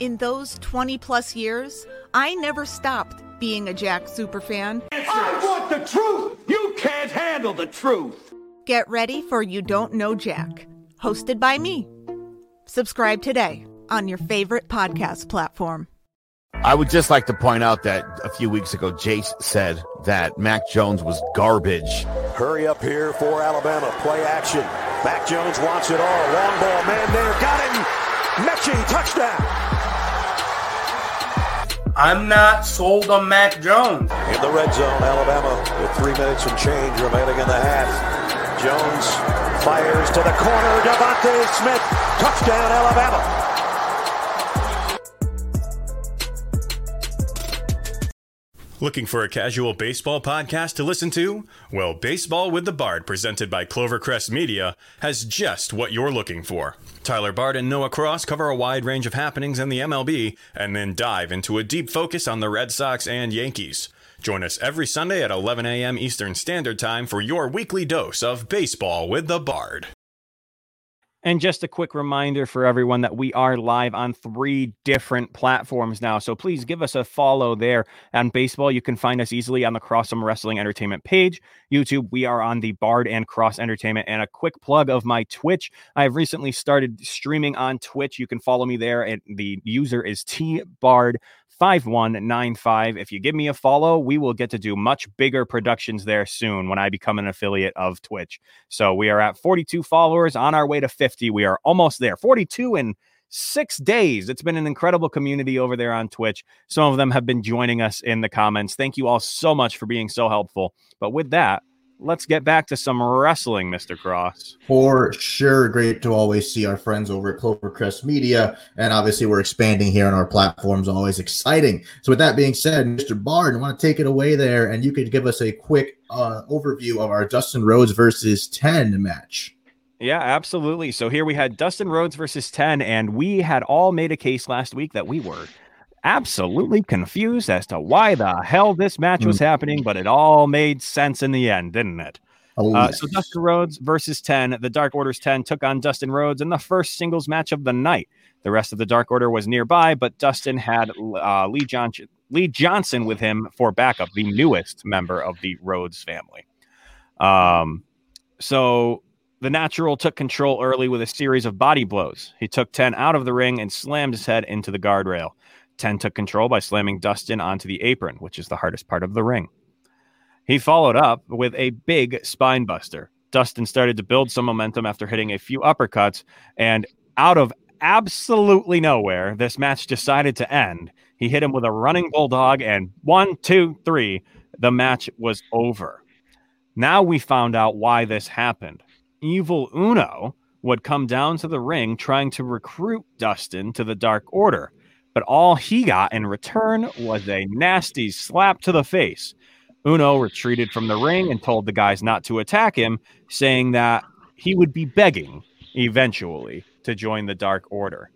In those twenty plus years, I never stopped being a Jack superfan. I want the truth! You can't handle the truth! Get ready for You Don't Know Jack, hosted by me. Subscribe today on your favorite podcast platform. I would just like to point out that a few weeks ago, Jace said that Mac Jones was garbage. Hurry up here for Alabama. Play action. Mac Jones wants it all. Long ball, man there. Got it. Mechie, touchdown. I'm not sold on Mac Jones. In the red zone, Alabama with three minutes and change remaining in the half. Jones fires to the corner. Devontae Smith. Touchdown, Alabama. Looking for a casual baseball podcast to listen to? Well, Baseball with the Bard, presented by Clovercrest Media, has just what you're looking for. Tyler Bard and Noah Cross cover a wide range of happenings in the M L B and then dive into a deep focus on the Red Sox and Yankees. Join us every Sunday at eleven a.m. Eastern Standard Time for your weekly dose of Baseball with the Bard. And just a quick reminder for everyone that we are live on three different platforms now. So please give us a follow there. On Baseball, you can find us easily on the Crossum Wrestling Entertainment page. YouTube, we are on the Bard and Cross Entertainment. And a quick plug of my Twitch. I have recently started streaming on Twitch. You can follow me there. And the user is T Bard. five one nine five. If you give me a follow, we will get to do much bigger productions there soon when I become an affiliate of Twitch. So we are at forty-two followers, on our way to fifty. We are almost there. forty-two in six days. It's been an incredible community over there on Twitch. Some of them have been joining us in the comments. Thank you all so much for being so helpful. But with that, let's get back to some wrestling, Mister Cross. For sure. Great to always see our friends over at Clovercrest Media. And obviously, we're expanding here on our platforms. Always exciting. So with that being said, Mister Bard, I want to take it away there. And you could give us a quick uh, overview of our Dustin Rhodes versus ten match. Yeah, absolutely. So here we had Dustin Rhodes versus ten. And we had all made a case last week that we were absolutely confused as to why the hell this match was happening, but it all made sense in the end, didn't it? Oh, uh, yes. So Dustin Rhodes versus ten, the Dark Order's ten took on Dustin Rhodes in the first singles match of the night. The rest of the Dark Order was nearby, but Dustin had uh, Lee, John- Lee Johnson with him for backup, the newest member of the Rhodes family. Um, so the Natural took control early with a series of body blows. He took ten out of the ring and slammed his head into the guardrail. ten took control by slamming Dustin onto the apron, which is the hardest part of the ring. He followed up with a big spine buster. Dustin started to build some momentum after hitting a few uppercuts, and out of absolutely nowhere, this match decided to end. He hit him with a running bulldog, and one, two, three, the match was over. Now we found out why this happened. Evil Uno would come down to the ring trying to recruit Dustin to the Dark Order, but all he got in return was a nasty slap to the face. Uno retreated from the ring and told the guys not to attack him, saying that he would be begging eventually to join the Dark Order.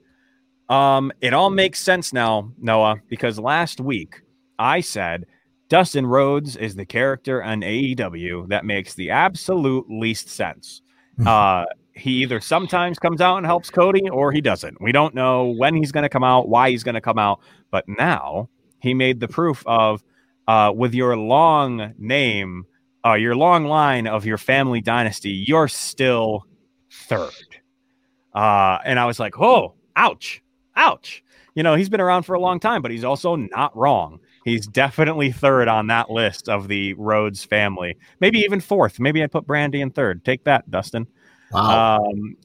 Um, it all makes sense now, Noah, because last week I said Dustin Rhodes is the character on A E W that makes the absolute least sense. Uh, he either sometimes comes out and helps Cody or he doesn't. We don't know when he's going to come out, why he's going to come out. But now he made the proof of uh, with your long name, uh, your long line of your family dynasty, you're still third. Uh, and I was like, oh, ouch, ouch. You know, he's been around for a long time, but he's also not wrong. He's definitely third on that list of the Rhodes family. Maybe even fourth. Maybe I put Brandy in third. Take that, Dustin. Wow. Um,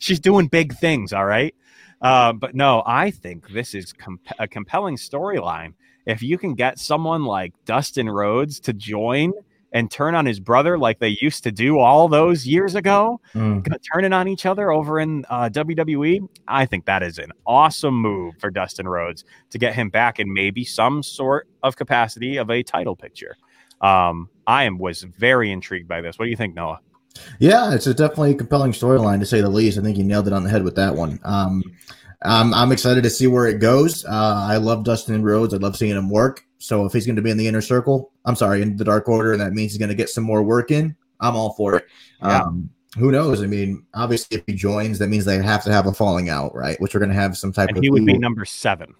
she's doing big things, all right? Uh, but no, I think this is com- a compelling storyline. If you can get someone like Dustin Rhodes to join and turn on his brother like they used to do all those years ago, mm. turning on each other over in uh, W W E, I think that is an awesome move for Dustin Rhodes to get him back in maybe some sort of capacity of a title picture. Um, I am was very intrigued by this. What do you think, Noah? Yeah, it's a definitely compelling storyline, to say the least. I think you nailed it on the head with that one. Um, I'm, I'm excited to see where it goes. Uh, I love Dustin Rhodes. I love seeing him work. So if he's going to be in the inner circle, I'm sorry, in the Dark Order, and that means he's going to get some more work in, I'm all for it. Yeah. Um, who knows? I mean, obviously, if he joins, that means they have to have a falling out, right? Which we're going to have some type and of... And he would evil. be number seven.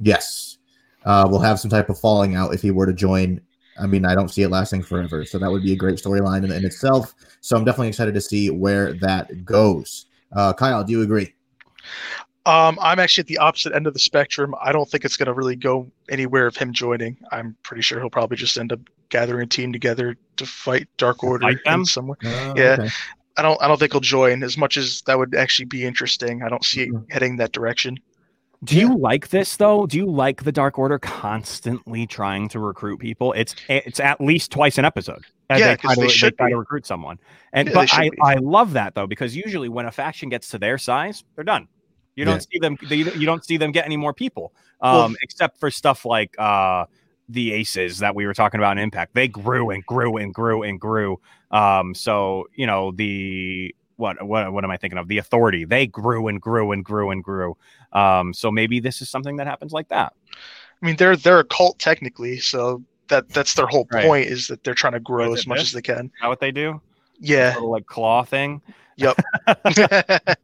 Yes. Uh, we'll have some type of falling out if he were to join. I mean, I don't see it lasting forever. So that would be a great storyline in, in itself. So I'm definitely excited to see where that goes. Uh, Kyle, do you agree? Um, I'm actually at the opposite end of the spectrum. I don't think it's going to really go anywhere of him joining. I'm pretty sure he'll probably just end up gathering a team together to fight Dark Order fight in some way. Uh, yeah, okay. I don't. I don't think he'll join. As much as that would actually be interesting, I don't see it heading that direction. Do you like this though? Do you like the Dark Order constantly trying to recruit people? It's it's at least twice an episode. Yeah, because they, they should try to recruit someone. And yeah, but I, I love that though, because usually when a faction gets to their size, they're done. You don't yeah. see them. They, you don't see them get any more people, um, well, except for stuff like uh, the Aces that we were talking about in Impact. They grew and grew and grew and grew. Um, so you know the what what what am I thinking of? The Authority. They grew and grew and grew and grew. Um, so maybe this is something that happens like that. I mean, they're they're a cult technically, so that that's their whole right. point is that they're trying to grow as much this? as they can. Is that what they do? Yeah, little, like claw thing. Yep.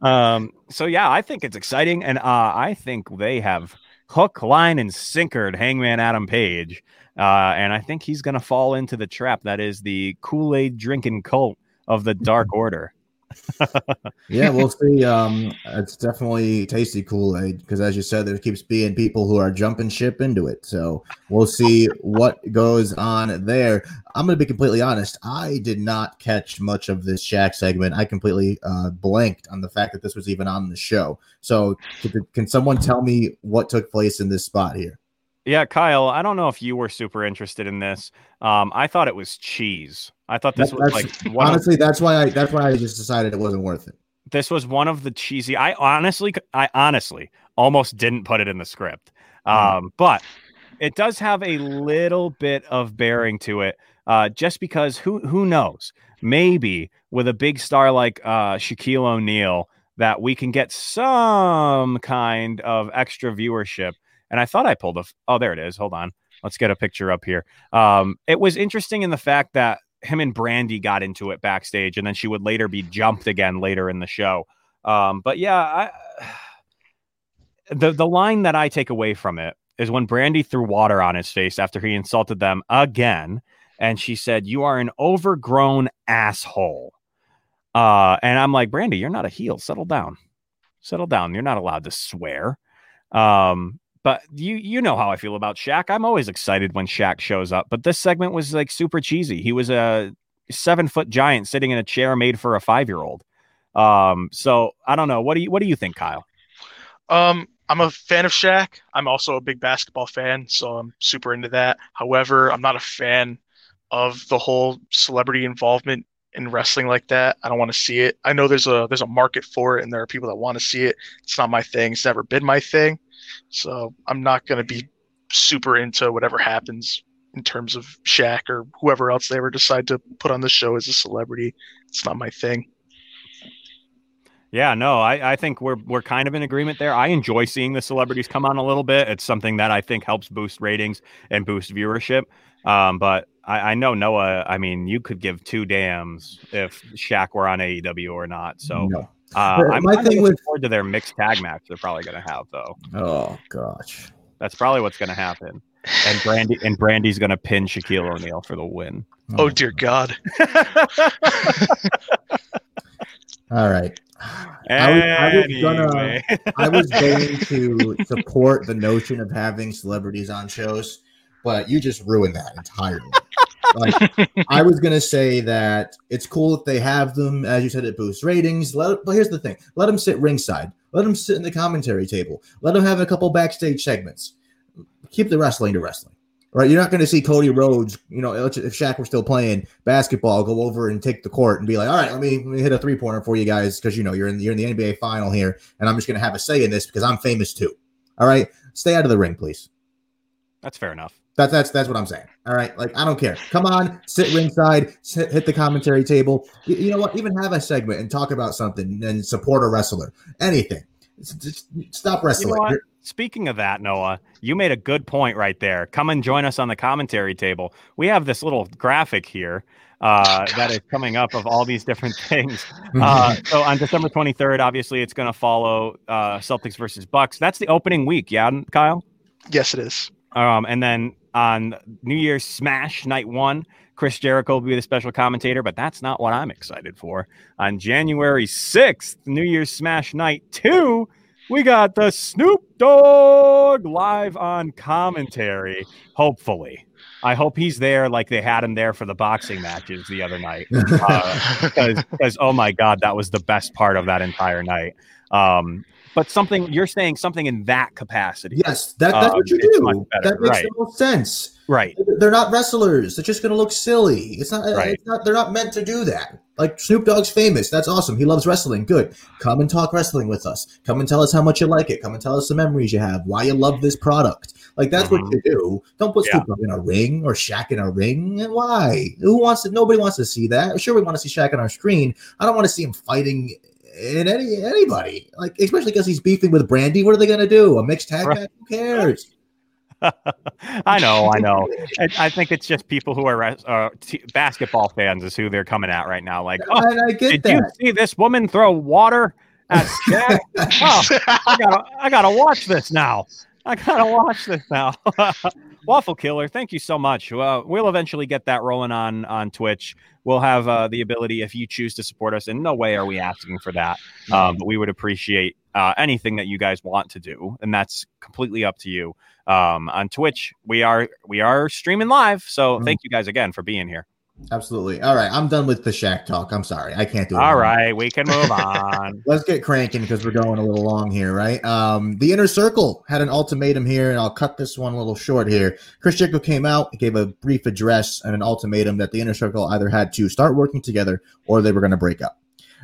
um, so yeah, I think it's exciting, and uh, I think they have hook, line, and sinkered Hangman Adam Page, uh, and I think he's gonna fall into the trap that is the Kool-Aid drinking cult of the Dark Order. Yeah, we'll see. Um, it's definitely tasty Kool-Aid because, as you said, there keeps being people who are jumping ship into it. So we'll see what goes on there. I'm going to be completely honest. I did not catch much of this Shaq segment. I completely uh, blanked on the fact that this was even on the show. So can, can someone tell me what took place in this spot here? Yeah, Kyle, I don't know if you were super interested in this. Um, I thought it was cheese. I thought this that's, was like one honestly. Of, that's why I. That's why I just decided it wasn't worth it. This was one of the cheesy. I honestly, I honestly almost didn't put it in the script, um, mm-hmm. but it does have a little bit of bearing to it. Uh, just because who who knows? Maybe with a big star like uh, Shaquille O'Neal, that we can get some kind of extra viewership. And I thought I pulled a. Oh, there it is. Hold on. Let's get a picture up here. Um, it was interesting in the fact that him and Brandy got into it backstage, and then she would later be jumped again later in the show. Um, but yeah, I, the, the line that I take away from it is when Brandy threw water on his face after he insulted them again. And she said, "You are an overgrown asshole." Uh, and I'm like, Brandy, you're not a heel. Settle down, settle down. You're not allowed to swear. Um, But you you know how I feel about Shaq. I'm always excited when Shaq shows up. But this segment was like super cheesy. He was a seven foot giant sitting in a chair made for a five year old. Um, so I don't know. What do you what do you think, Kyle? Um, I'm a fan of Shaq. I'm also a big basketball fan, so I'm super into that. However, I'm not a fan of the whole celebrity involvement in wrestling like that. I don't want to see it. I know there's a there's a market for it, and there are people that want to see it. It's not my thing. It's never been my thing. So I'm not going to be super into whatever happens in terms of Shaq or whoever else they ever decide to put on the show as a celebrity. It's not my thing. Yeah, no, I, I think we're we're kind of in agreement there. I enjoy seeing the celebrities come on a little bit. It's something that I think helps boost ratings and boost viewership. Um, but I, I know, Noah, I mean, you could give two dams if Shaq were on A E W or not. So no. Uh, I'm my thing looking forward to their mixed tag match they're probably going to have, though. Oh, gosh. That's probably what's going to happen. And Brandy and Brandy's going to pin Shaquille O'Neal for the win. Oh, oh dear God. All right. Anyway. I, was, I, was gonna, I was going to support the notion of having celebrities on shows, but you just ruined that entirely. Like, I was going to say that it's cool that they have them. As you said, it boosts ratings. Let, but here's the thing. Let them sit ringside. Let them sit in the commentary table. Let them have a couple backstage segments. Keep the wrestling to wrestling. Right? You're not going to see Cody Rhodes, you know, if Shaq were still playing basketball, go over and take the court and be like, all right, let me, let me hit a three-pointer for you guys because, you know, you're in, you're in the N B A final here, and I'm just going to have a say in this because I'm famous too. All right? Stay out of the ring, please. That's fair enough. That, that's that's what I'm saying. All right. Like, I don't care. Come on, sit ringside, sit, hit the commentary table. You, you know what? Even have a segment and talk about something and support a wrestler. Anything. Just stop wrestling. You know, speaking of that, Noah, you made a good point right there. Come and join us on the commentary table. We have this little graphic here uh, that is coming up of all these different things. Uh, so on December twenty-third, obviously, it's going to follow uh, Celtics versus Bucks. That's the opening week. Yeah, Kyle? Yes, it is. Um, and then on New Year's Smash Night One, Chris Jericho will be the special commentator, but that's not what I'm excited for. On January sixth, New Year's Smash Night Two, we got the Snoop Dogg live on commentary. Hopefully, I hope he's there like they had him there for the boxing matches the other night. Because, uh, oh my God, that was the best part of that entire night. Um, But something you're saying something in that capacity. Yes, that, that's um, what you do. That makes right. no sense. Right. They're not wrestlers. They're just going to look silly. It's not, right. it's not. They're not meant to do that. Like Snoop Dogg's famous. That's awesome. He loves wrestling. Good. Come and talk wrestling with us. Come and tell us how much you like it. Come and tell us the memories you have. Why you love this product. Like that's mm-hmm. what you do. Don't put yeah. Snoop Dogg in a ring or Shaq in a ring. And why? Who wants it? Nobody wants to see that. Sure, we want to see Shaq on our screen. I don't want to see him fighting. And any anybody, like especially because he's beefing with Brandy, what are they gonna do? A mixed tag match? Who cares? I know, I know. I, I think it's just people who are uh, t- basketball fans is who they're coming at right now. Like, oh, I get did that. You see this woman throw water at Shaq? Oh, I gotta, I gotta watch this now. I gotta watch this now. Waffle Killer, thank you so much. Uh, we'll eventually get that rolling on on Twitch. We'll have uh, the ability, if you choose to support us, in no way are we asking for that. Um, but we would appreciate uh, anything that you guys want to do, and that's completely up to you. Um, on Twitch, we are we are streaming live, so mm-hmm. thank you guys again for being here. Absolutely. All right. I'm done with the Shack talk. I'm sorry. I can't do it. All anymore. Right. We can move on. Let's get cranking because we're going a little long here, right? Um, the Inner Circle had an ultimatum here, and I'll cut this one a little short here. Chris Jericho came out, gave a brief address and an ultimatum that the Inner Circle either had to start working together or they were going to break up.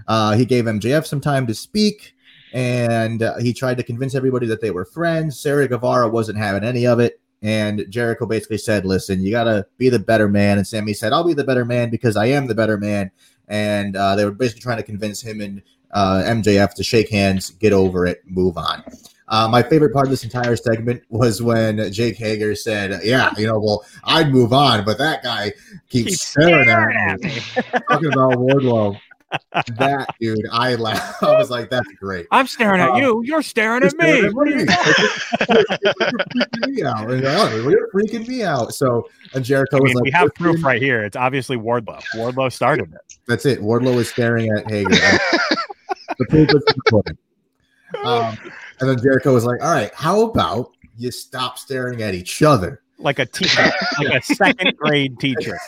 Uh, he gave M J F some time to speak, and uh, he tried to convince everybody that they were friends. Sarah Guevara wasn't having any of it. And Jericho basically said, listen, you got to be the better man. And Sammy said, I'll be the better man because I am the better man. And uh, they were basically trying to convince him and uh, M J F to shake hands, get over it, move on. Uh, my favorite part of this entire segment was when Jake Hager said, yeah, you know, well, I'd move on, but that guy keeps He's staring at me. Talking about Wardlow. That dude, I laughed. I was like, "That's great." I'm staring um, at you. You're staring you're at me. Staring at me. you're, you're freaking me out. You're freaking me out. So, and Jericho I mean, was like, "We have proof right here. It's obviously Wardlow. Wardlow started it." That's it. Wardlow is staring at Hager. The proof is important. Um, and then Jericho was like, "All right, how about you stop staring at each other?" Like a teacher, like a second grade teacher.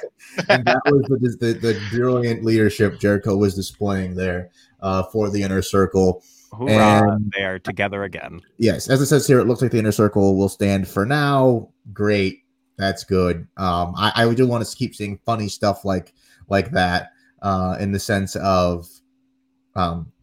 And that was the, the, the brilliant leadership Jericho was displaying there uh, for the Inner Circle. Hoorah, and they are together again. Yes. As it says here, it looks like the Inner Circle will stand for now. Great. That's good. Um, I, I do want to keep seeing funny stuff like, like that uh, in the sense of... Um,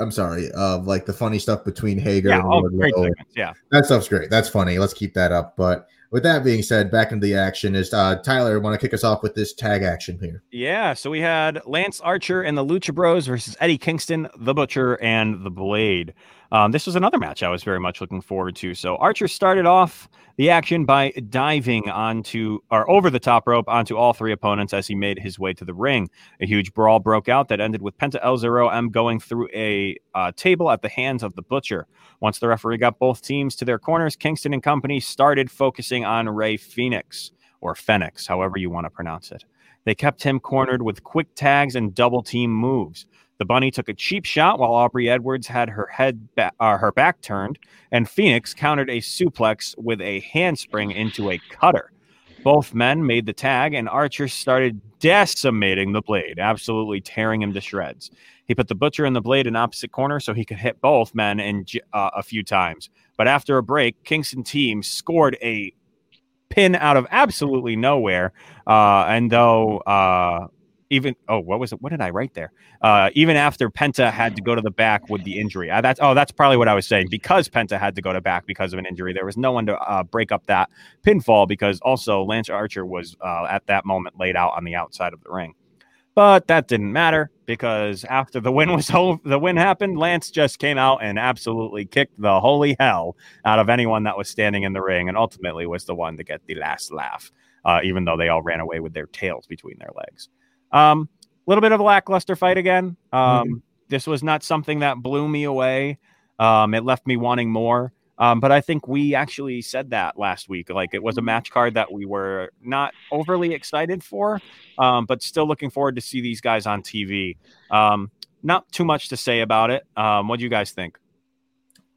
I'm sorry, of uh, like the funny stuff between Hager yeah, and Wardlow. Yeah, that stuff's great. That's funny. Let's keep that up. But with that being said, back into the action is uh, Tyler. Want to kick us off with this tag action here? Yeah. So we had Lance Archer and the Lucha Bros versus Eddie Kingston, the Butcher, and the Blade. Um, this was another match I was very much looking forward to. So Archer started off the action by diving onto or over the top rope onto all three opponents as he made his way to the ring. A huge brawl broke out that ended with Penta El Zero M going through a uh, table at the hands of the Butcher. Once the referee got both teams to their corners, Kingston and company started focusing on Rey Fenix or Fenix, however you want to pronounce it. They kept him cornered with quick tags and double team moves. The Bunny took a cheap shot while Aubrey Edwards had her head ba- uh, her back turned, and Fenix countered a suplex with a handspring into a cutter. Both men made the tag, and Archer started decimating the Blade, absolutely tearing him to shreds. He put the Butcher and the Blade in opposite corners so he could hit both men in, uh, a few times. But after a break, Kingston team scored a pin out of absolutely nowhere, uh, and though... Uh, Even oh, what was it? What did I write there? Uh, even after Penta had to go to the back with the injury, uh, that's oh, that's probably what I was saying. Because Penta had to go to back because of an injury, there was no one to uh, break up that pinfall. Because also Lance Archer was uh, at that moment laid out on the outside of the ring, but that didn't matter because after the win was ho- the win happened, Lance just came out and absolutely kicked the holy hell out of anyone that was standing in the ring, and ultimately was the one to get the last laugh, uh, even though they all ran away with their tails between their legs. A um, little bit of a lackluster fight again. Um, mm-hmm. This was not something that blew me away. Um, it left me wanting more. Um, but I think we actually said that last week. Like it was a match card that we were not overly excited for, um, but still looking forward to see these guys on T V. Um, not too much to say about it. Um, what do you guys think?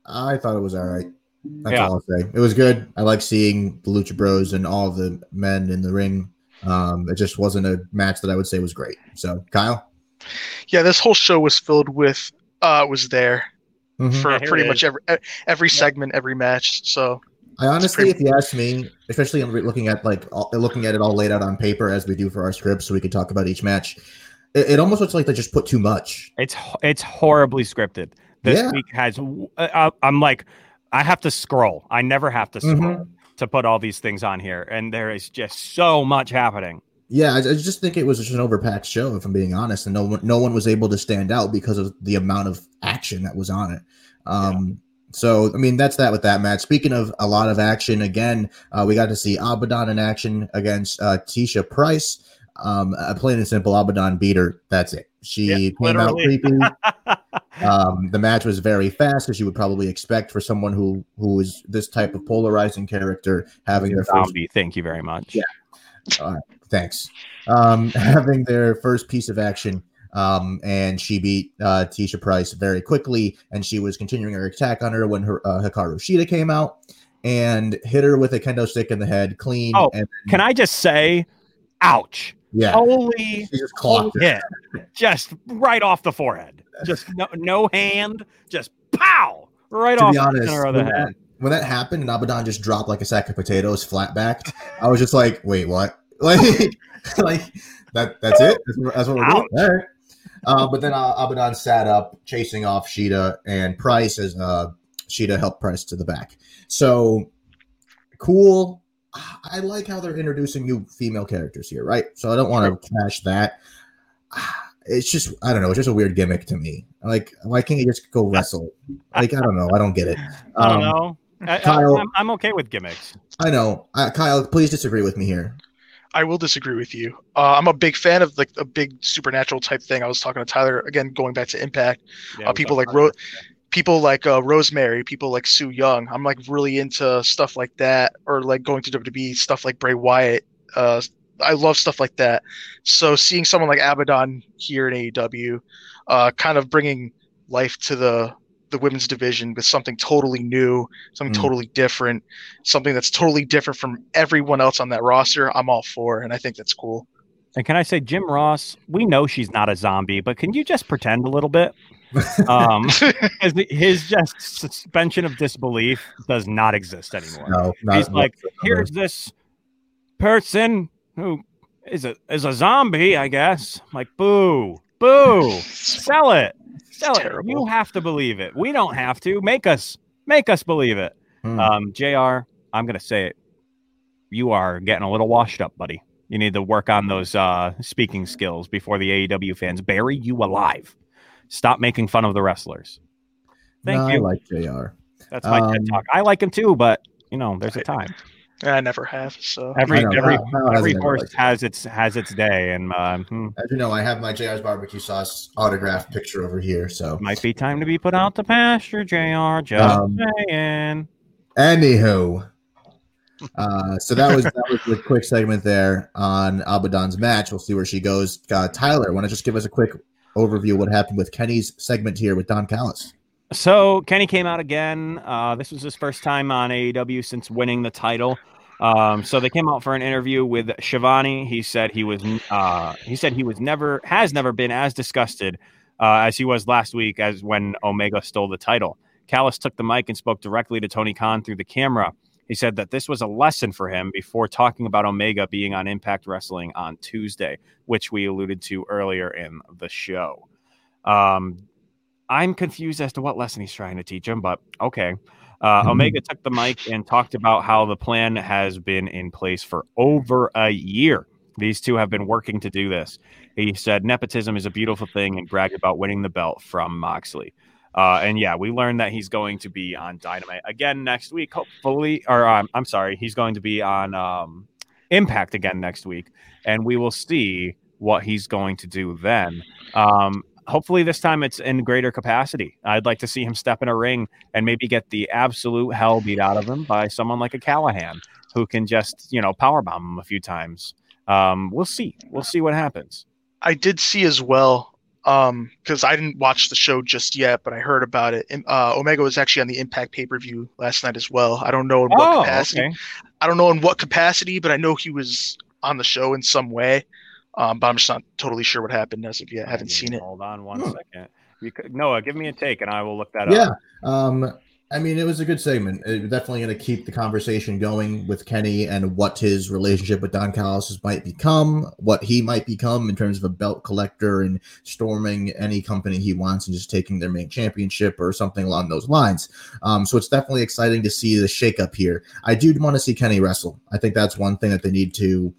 I thought it was all right. That's yeah. all I'll say. It was good. I like seeing the Lucha Bros and all the men in the ring. Um, it just wasn't a match that I would say was great. So, Kyle? Yeah, this whole show was filled with, uh, was there mm-hmm. for yeah, pretty much every every segment, yeah. every match. So, I honestly, pretty- if you ask me, especially looking at like all, looking at it all laid out on paper as we do for our scripts, so we can talk about each match, it, it almost looks like they just put too much. It's it's horribly scripted. This yeah. week has. Uh, I'm like, I have to scroll. I never have to scroll. Mm-hmm. to put all these things on here. And there is just so much happening. Yeah. I, I just think it was just an overpacked show, if I'm being honest, and no one, no one was able to stand out because of the amount of action that was on it. Um, yeah. So, I mean, that's that with that match. Speaking of a lot of action again, uh, we got to see Abaddon in action against uh, Tisha Price. Um, uh, plain and simple, Abaddon beat her. That's it. She yeah, came out creepy. Um, the match was very fast, as you would probably expect for someone who who is this type of polarizing character having their zombie. First... Thank you very much. Yeah. All right, thanks. Um, having their first piece of action, um, and she beat uh, Tisha Price very quickly, and she was continuing her attack on her when her uh, Hikaru Shida came out and hit her with a kendo stick in the head, clean. Oh, and can I just say, ouch. Yeah. Holy hit. Just right off the forehead. Just no, no hand. Just pow. Right to off be honest, the center of the when head. That, when that happened and Abaddon just dropped like a sack of potatoes flat back, I was just like, wait, what? Like, like that. that's it? That's, that's what we're doing? All right. Uh, but then uh, Abaddon sat up, chasing off Shida and Price as uh, Shida helped Price to the back. So, cool. I like how they're introducing new female characters here, right? So I don't want to trash that. It's just, I don't know. It's just a weird gimmick to me. Like, why can't you just go wrestle? Like, I don't know. I don't get it. Um, I don't know. I, Kyle, I'm, I'm okay with gimmicks. I know. Uh, Kyle, please disagree with me here. I will disagree with you. Uh, I'm a big fan of like a big supernatural type thing. I was talking to Tyler, again, going back to Impact. Yeah, uh, people like Ro- People like uh, Rosemary, people like Sue Young. I'm like really into stuff like that, or like going to W W E, stuff like Bray Wyatt. Uh, I love stuff like that. So seeing someone like Abaddon here in A E W, uh, kind of bringing life to the the women's division with something totally new, something mm. totally different, something that's totally different from everyone else on that roster, I'm all for, and I think that's cool. And can I say, Jim Ross, we know she's not a zombie, but can you just pretend a little bit? um his, his just suspension of disbelief does not exist anymore. No, not, he's like, here's this person who is a is a zombie, I guess. I'm like, boo, boo, sell it, sell it. You have to believe it. We don't have to. Make us, make us believe it. Hmm. Um, J R, I'm gonna say it. You are getting a little washed up, buddy. You need to work on those uh, speaking skills before the A E W fans bury you alive. Stop making fun of the wrestlers. Thank no, you. I like J R. That's my um, TED talk. I like him too, but you know, there's a time. I never have. So every every every horse has its has its day. And uh, hmm. as you know, I have my J R's barbecue sauce autographed picture over here. So might be time to be put out the pasture, J R. Just um, saying. Anywho, uh, so that was that was the quick segment there on Abaddon's match. We'll see where she goes. Uh, Tyler, want to just give us a quick overview of what happened with Kenny's segment here with Don Callis? So Kenny came out again. Uh, this was his first time on A E W since winning the title. Um, so they came out for an interview with Shivani. He said he was uh, he said he was never has never been as disgusted uh, as he was last week as when Omega stole the title. Callis took the mic and spoke directly to Tony Khan through the camera. He said that this was a lesson for him before talking about Omega being on Impact Wrestling on Tuesday, which we alluded to earlier in the show. Um, I'm confused as to what lesson he's trying to teach him, but okay. Uh, mm-hmm. Omega took the mic and talked about how the plan has been in place for over a year. These two have been working to do this. He said nepotism is a beautiful thing and bragged about winning the belt from Moxley. Uh, and yeah, we learned that he's going to be on Dynamite again next week, hopefully, or um, I'm sorry, he's going to be on um, Impact again next week, and we will see what he's going to do then. Um, hopefully this time it's in greater capacity. I'd like to see him step in a ring and maybe get the absolute hell beat out of him by someone like a Callahan who can just, you know, powerbomb him a few times. Um, we'll see. We'll see what happens. I did see as well. Um, because I didn't watch the show just yet, but I heard about it. Uh, Omega was actually on the Impact pay-per-view last night as well. I don't know in what oh, capacity. Okay. I don't know in what capacity, but I know he was on the show in some way. Um, but I'm just not totally sure what happened as of yet. I haven't I mean, seen it. Hold on one hmm. second. You could, Noah, give me a take, and I will look that yeah. up. Yeah. Um, I mean, it was a good segment. It definitely going to keep the conversation going with Kenny and what his relationship with Don Callis might become, what he might become in terms of a belt collector and storming any company he wants and just taking their main championship or something along those lines. Um, so it's definitely exciting to see the shakeup here. I do want to see Kenny wrestle. I think that's one thing that they need to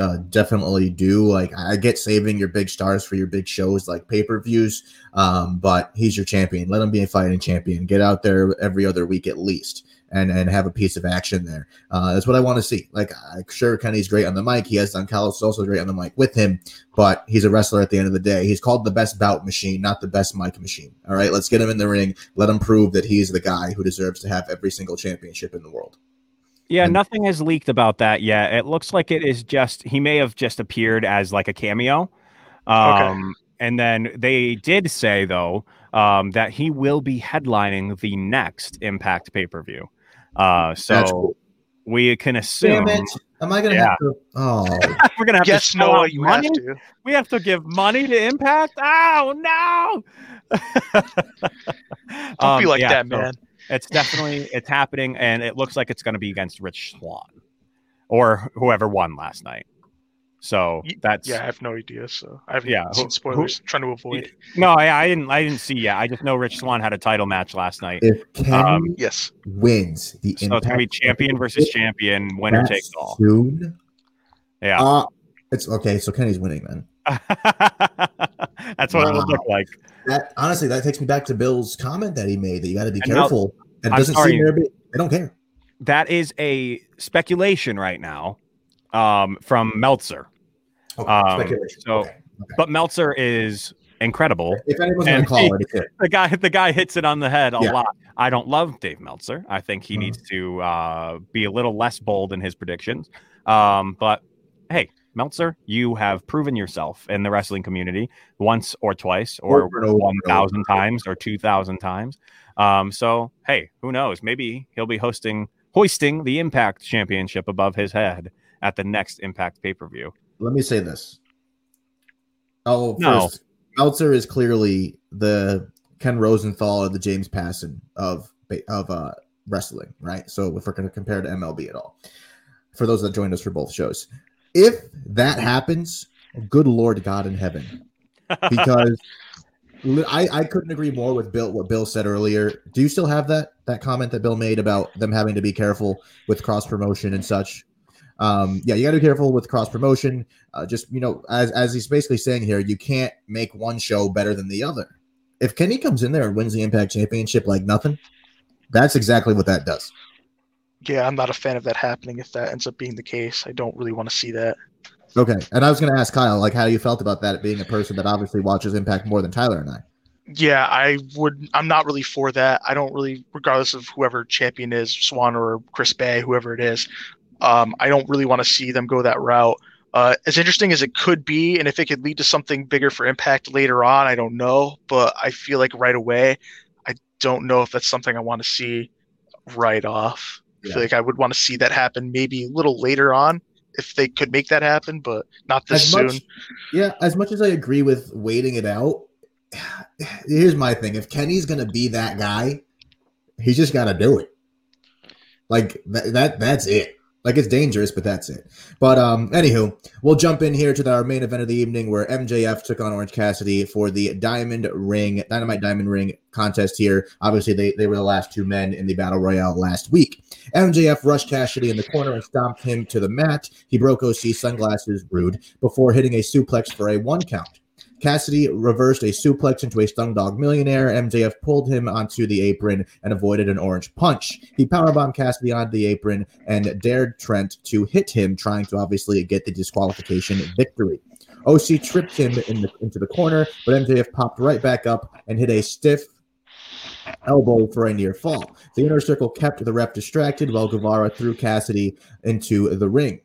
uh, definitely do. Like, I get saving your big stars for your big shows like pay-per-views. Um, but he's your champion. Let him be a fighting champion. Get out there every other week at least. and and have a piece of action there. Uh, that's what I want to see. Like, I'm sure Kenny's great on the mic. He has Don Callis also great on the mic with him, but he's a wrestler at the end of the day. He's called the best bout machine, not the best mic machine. All right, let's get him in the ring. Let him prove that he's the guy who deserves to have every single championship in the world. Yeah, nothing has leaked about that yet. It looks like it is just, he may have just appeared as like a cameo. Um, okay. And then they did say, though, um, that he will be headlining the next Impact pay-per-view. Uh, so cool. We can assume. Damn it. Am I going to yeah. have to? Oh, we're going to have yes, to. No, you money? Have to. We have to give money to Impact. Oh, no. Don't um, be like yeah, that, man. So, It's definitely, it's happening, and it looks like it's going to be against Rich Swann or whoever won last night. So that's... Yeah, I have no idea, so I haven't yeah, seen spoilers. Who, trying to avoid... No, I, I didn't I didn't see yet. I just know Rich Swann had a title match last night. If Kenny um, yes. wins the So it's going to be champion versus champion, winner takes all. Soon? Yeah. Uh, it's okay, so Kenny's winning then. That's what wow. it would look like. That, honestly, that takes me back to Bill's comment that he made that you got to be and careful. Now, that doesn't seem be, they don't care. That is a speculation right now um, from Meltzer. Okay, um, so, okay, okay. But Meltzer is incredible. If anyone's going to call he, it, it's it. The guy, the guy hits it on the head a yeah. lot. I don't love Dave Meltzer. I think he mm-hmm. needs to uh, be a little less bold in his predictions. Um, but hey. Meltzer, you have proven yourself in the wrestling community once or twice or one thousand times or two thousand times. Um, so, hey, who knows? Maybe he'll be hosting, hoisting the Impact Championship above his head at the next Impact pay-per-view. Let me say this. Oh, no. First, Meltzer is clearly the Ken Rosenthal or the James Passan of, of uh, wrestling, right? So if we're going to compare to M L B at all, for those that joined us for both shows. If that happens, good Lord God in heaven, because I, I couldn't agree more with Bill. What Bill said earlier. Do you still have that that comment that Bill made about them having to be careful with cross promotion and such? Um, yeah, you got to be careful with cross promotion. Uh, just you know, as as he's basically saying here, you can't make one show better than the other. If Kenny comes in there and wins the Impact Championship like nothing, that's exactly what that does. Yeah, I'm not a fan of that happening. If that ends up being the case, I don't really want to see that. Okay, and I was going to ask Kyle, like, how you felt about that being a person that obviously watches Impact more than Tyler and I. Yeah, I would. I'm not really for that. I don't really, regardless of whoever champion is, Swan or Chris Bay, whoever it is. Um, I don't really want to see them go that route. Uh, as interesting as it could be, and if it could lead to something bigger for Impact later on, I don't know. But I feel like right away, I don't know if that's something I want to see right off. I feel yeah. like I would want to see that happen maybe a little later on if they could make that happen, but not this as soon. Much, yeah, as much as I agree with waiting it out, here's my thing. If Kenny's going to be that guy, he's just got to do it. Like, that, that that's it. Like, it's dangerous, but that's it. But um, anywho, we'll jump in here to the, our main event of the evening where M J F took on Orange Cassidy for the Diamond Ring, Dynamite Diamond Ring contest here. Obviously, they, they were the last two men in the Battle Royale last week. M J F rushed Cassidy in the corner and stomped him to the mat. He broke O C sunglasses, rude, before hitting a suplex for a one count. Cassidy reversed a suplex into a Stun Dog Millionaire. M J F pulled him onto the apron and avoided an orange punch. He powerbombed Cassidy onto the apron and dared Trent to hit him, trying to obviously get the disqualification victory. O C tripped him in the, into the corner, but M J F popped right back up and hit a stiff elbow for a near fall. The Inner Circle kept the ref distracted while Guevara threw Cassidy into the ring.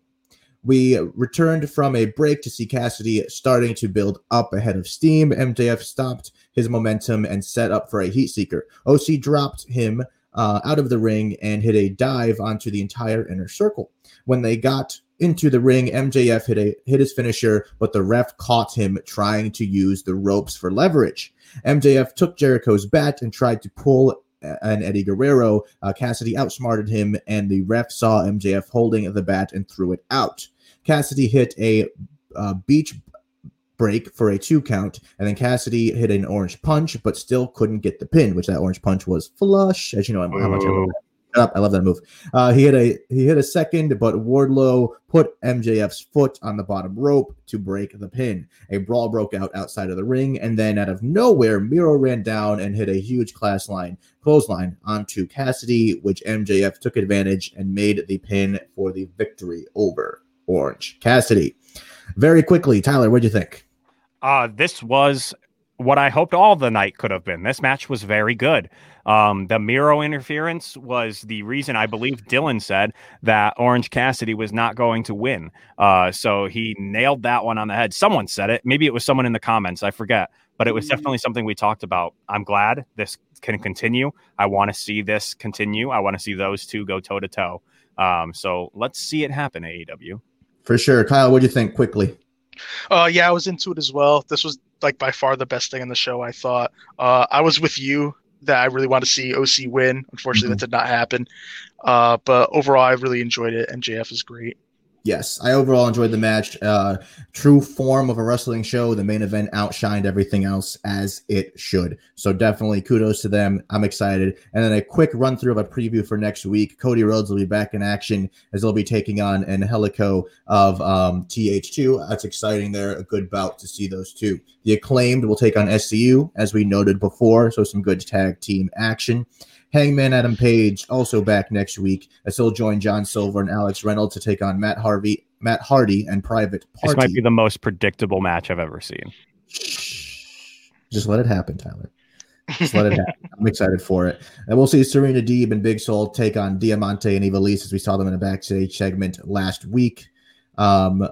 We returned from a break to see Cassidy starting to build up ahead of steam. M J F stopped his momentum and set up for a heat seeker. O C dropped him uh, out of the ring and hit a dive onto the entire Inner Circle. When they got into the ring, M J F hit a hit his finisher, but the ref caught him trying to use the ropes for leverage. M J F took Jericho's bat and tried to pull and Eddie Guerrero. Uh, Cassidy outsmarted him, and the ref saw M J F holding the bat and threw it out. Cassidy hit a uh, beach break for a two count, and then Cassidy hit an orange punch, but still couldn't get the pin, which that orange punch was flush, as you know how much I love that. up. I love that move. Uh, he hit a he hit a second, but Wardlow put M J F's foot on the bottom rope to break the pin. A brawl broke out outside of the ring, and then out of nowhere, Miro ran down and hit a huge class line, clothesline onto Cassidy, which M J F took advantage and made the pin for the victory over Orange Cassidy. Very quickly, Tyler, what'd you think? Uh, this was what I hoped all the night could have been. This match was very good. Um, the Miro interference was the reason I believe Dylan said that Orange Cassidy was not going to win. Uh, so he nailed that one on the head. Someone said it. Maybe it was someone in the comments. I forget. But it was definitely something we talked about. I'm glad this can continue. I want to see this continue. I want to see those two go toe-to-toe. Um, so let's see it happen, A E W. For sure. Kyle, what do you think quickly? Uh, yeah, I was into it as well. This was like by far the best thing on the show, I thought. Uh, I was with you that I really want to see O C win. Unfortunately, mm-hmm. that did not happen. Uh, but overall, I really enjoyed it. M J F is great. Yes, I overall enjoyed the match. Uh, true form of a wrestling show. The main event outshined everything else as it should. So definitely kudos to them. I'm excited. And then a quick run through of a preview for next week. Cody Rhodes will be back in action as they'll be taking on Angelico of um, T H two. That's exciting there. A good bout to see those two. The Acclaimed will take on S C U, as we noted before. So some good tag team action. Hangman Adam Page also back next week. I still join John Silver and Alex Reynolds to take on Matt Harvey, Matt Hardy, and Private Party. This might be the most predictable match I've ever seen. Just let it happen, Tyler. Just let it happen. I'm excited for it. And we'll see Serena Deeb and Big Soul take on Diamante and Ivalice, as we saw them in a backstage segment last week. Um,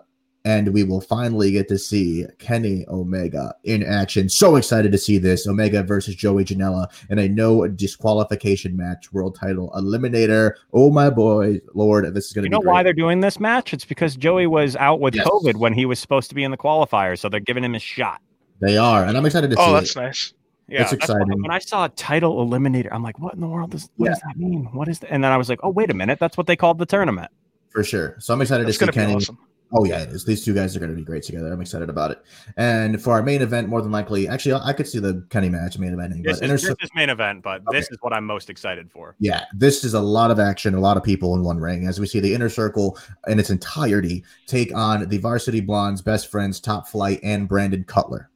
and we will finally get to see Kenny Omega in action. So excited to see this. Omega versus Joey Janela in a no disqualification match, world title eliminator. Oh, my boy, Lord, this is going to be great. You know why they're doing this match? It's because Joey was out with yes. COVID when he was supposed to be in the qualifier, so they're giving him a shot. They are, and I'm excited to oh, see it. Oh, that's nice. Yeah, it's exciting. When I saw title eliminator, I'm like, what in the world does, what yeah. does that mean? What is that? And then I was like, oh, wait a minute. That's what they called the tournament. For sure. So I'm excited that's to see Kenny. Awesome. Oh, yeah, it is. These two guys are going to be great together. I'm excited about it. And for our main event, more than likely, actually, I could see the Kenny match main eventing. This, but, is, this is main event, but okay. This is what I'm most excited for. Yeah, this is a lot of action, a lot of people in one ring. As we see the Inner Circle in its entirety take on the Varsity Blondes, Best Friends, Top Flight, and Brandon Cutler.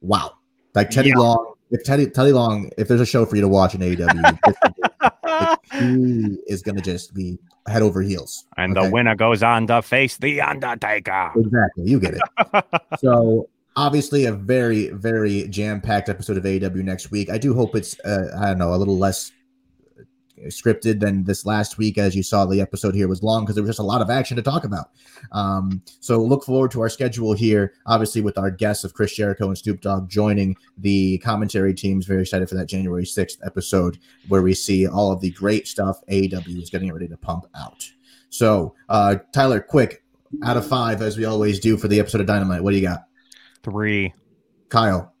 Wow. Like Teddy yeah. Long, if Teddy, Teddy Long, if there's a show for you to watch in A E W, he is going to just be head over heels. And okay? The winner goes on to face The Undertaker. Exactly. You get it. So obviously a very, very jam-packed episode of A E W next week. I do hope it's, uh, I don't know, a little less scripted than this last week. As you saw, the episode here was long because there was just a lot of action to talk about. Um, so look forward to our schedule here, obviously with our guests of Chris Jericho and Snoop Dogg joining the commentary teams. Very excited for that January sixth episode where we see all of the great stuff A E W is getting ready to pump out. So uh, Tyler, quick, out of five, as we always do for the episode of Dynamite, what do you got? Three. Kyle?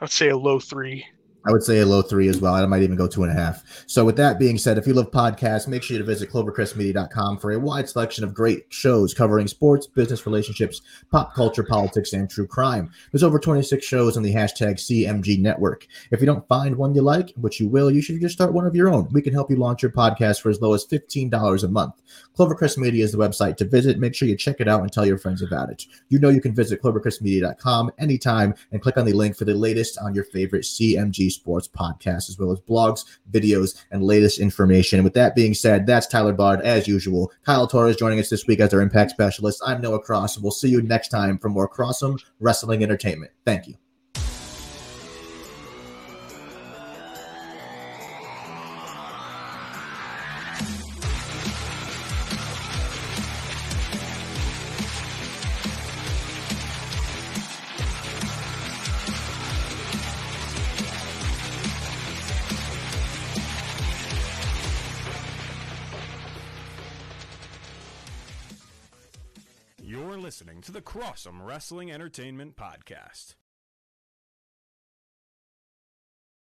I would say a low three. I would say a low three as well. I might even go two and a half. So with that being said, if you love podcasts, make sure you visit clovercrest media dot com for a wide selection of great shows covering sports, business relationships, pop culture, politics, and true crime. There's over twenty-six shows on the hashtag C M G network. If you don't find one you like, which you will, you should just start one of your own. We can help you launch your podcast for as low as fifteen dollars a month. Clovercrest Media is the website to visit. Make sure you check it out and tell your friends about it. You know you can visit clovercrest media dot com anytime and click on the link for the latest on your favorite C M G sports podcast, as well as blogs, videos, and latest information. With that being said, that's Tyler Bard as usual. Kyle Torres joining us this week as our Impact Specialist. I'm Noah Cross. We'll see you next time for more Crossum Wrestling Entertainment. Thank you. Crossum Wrestling Entertainment Podcast.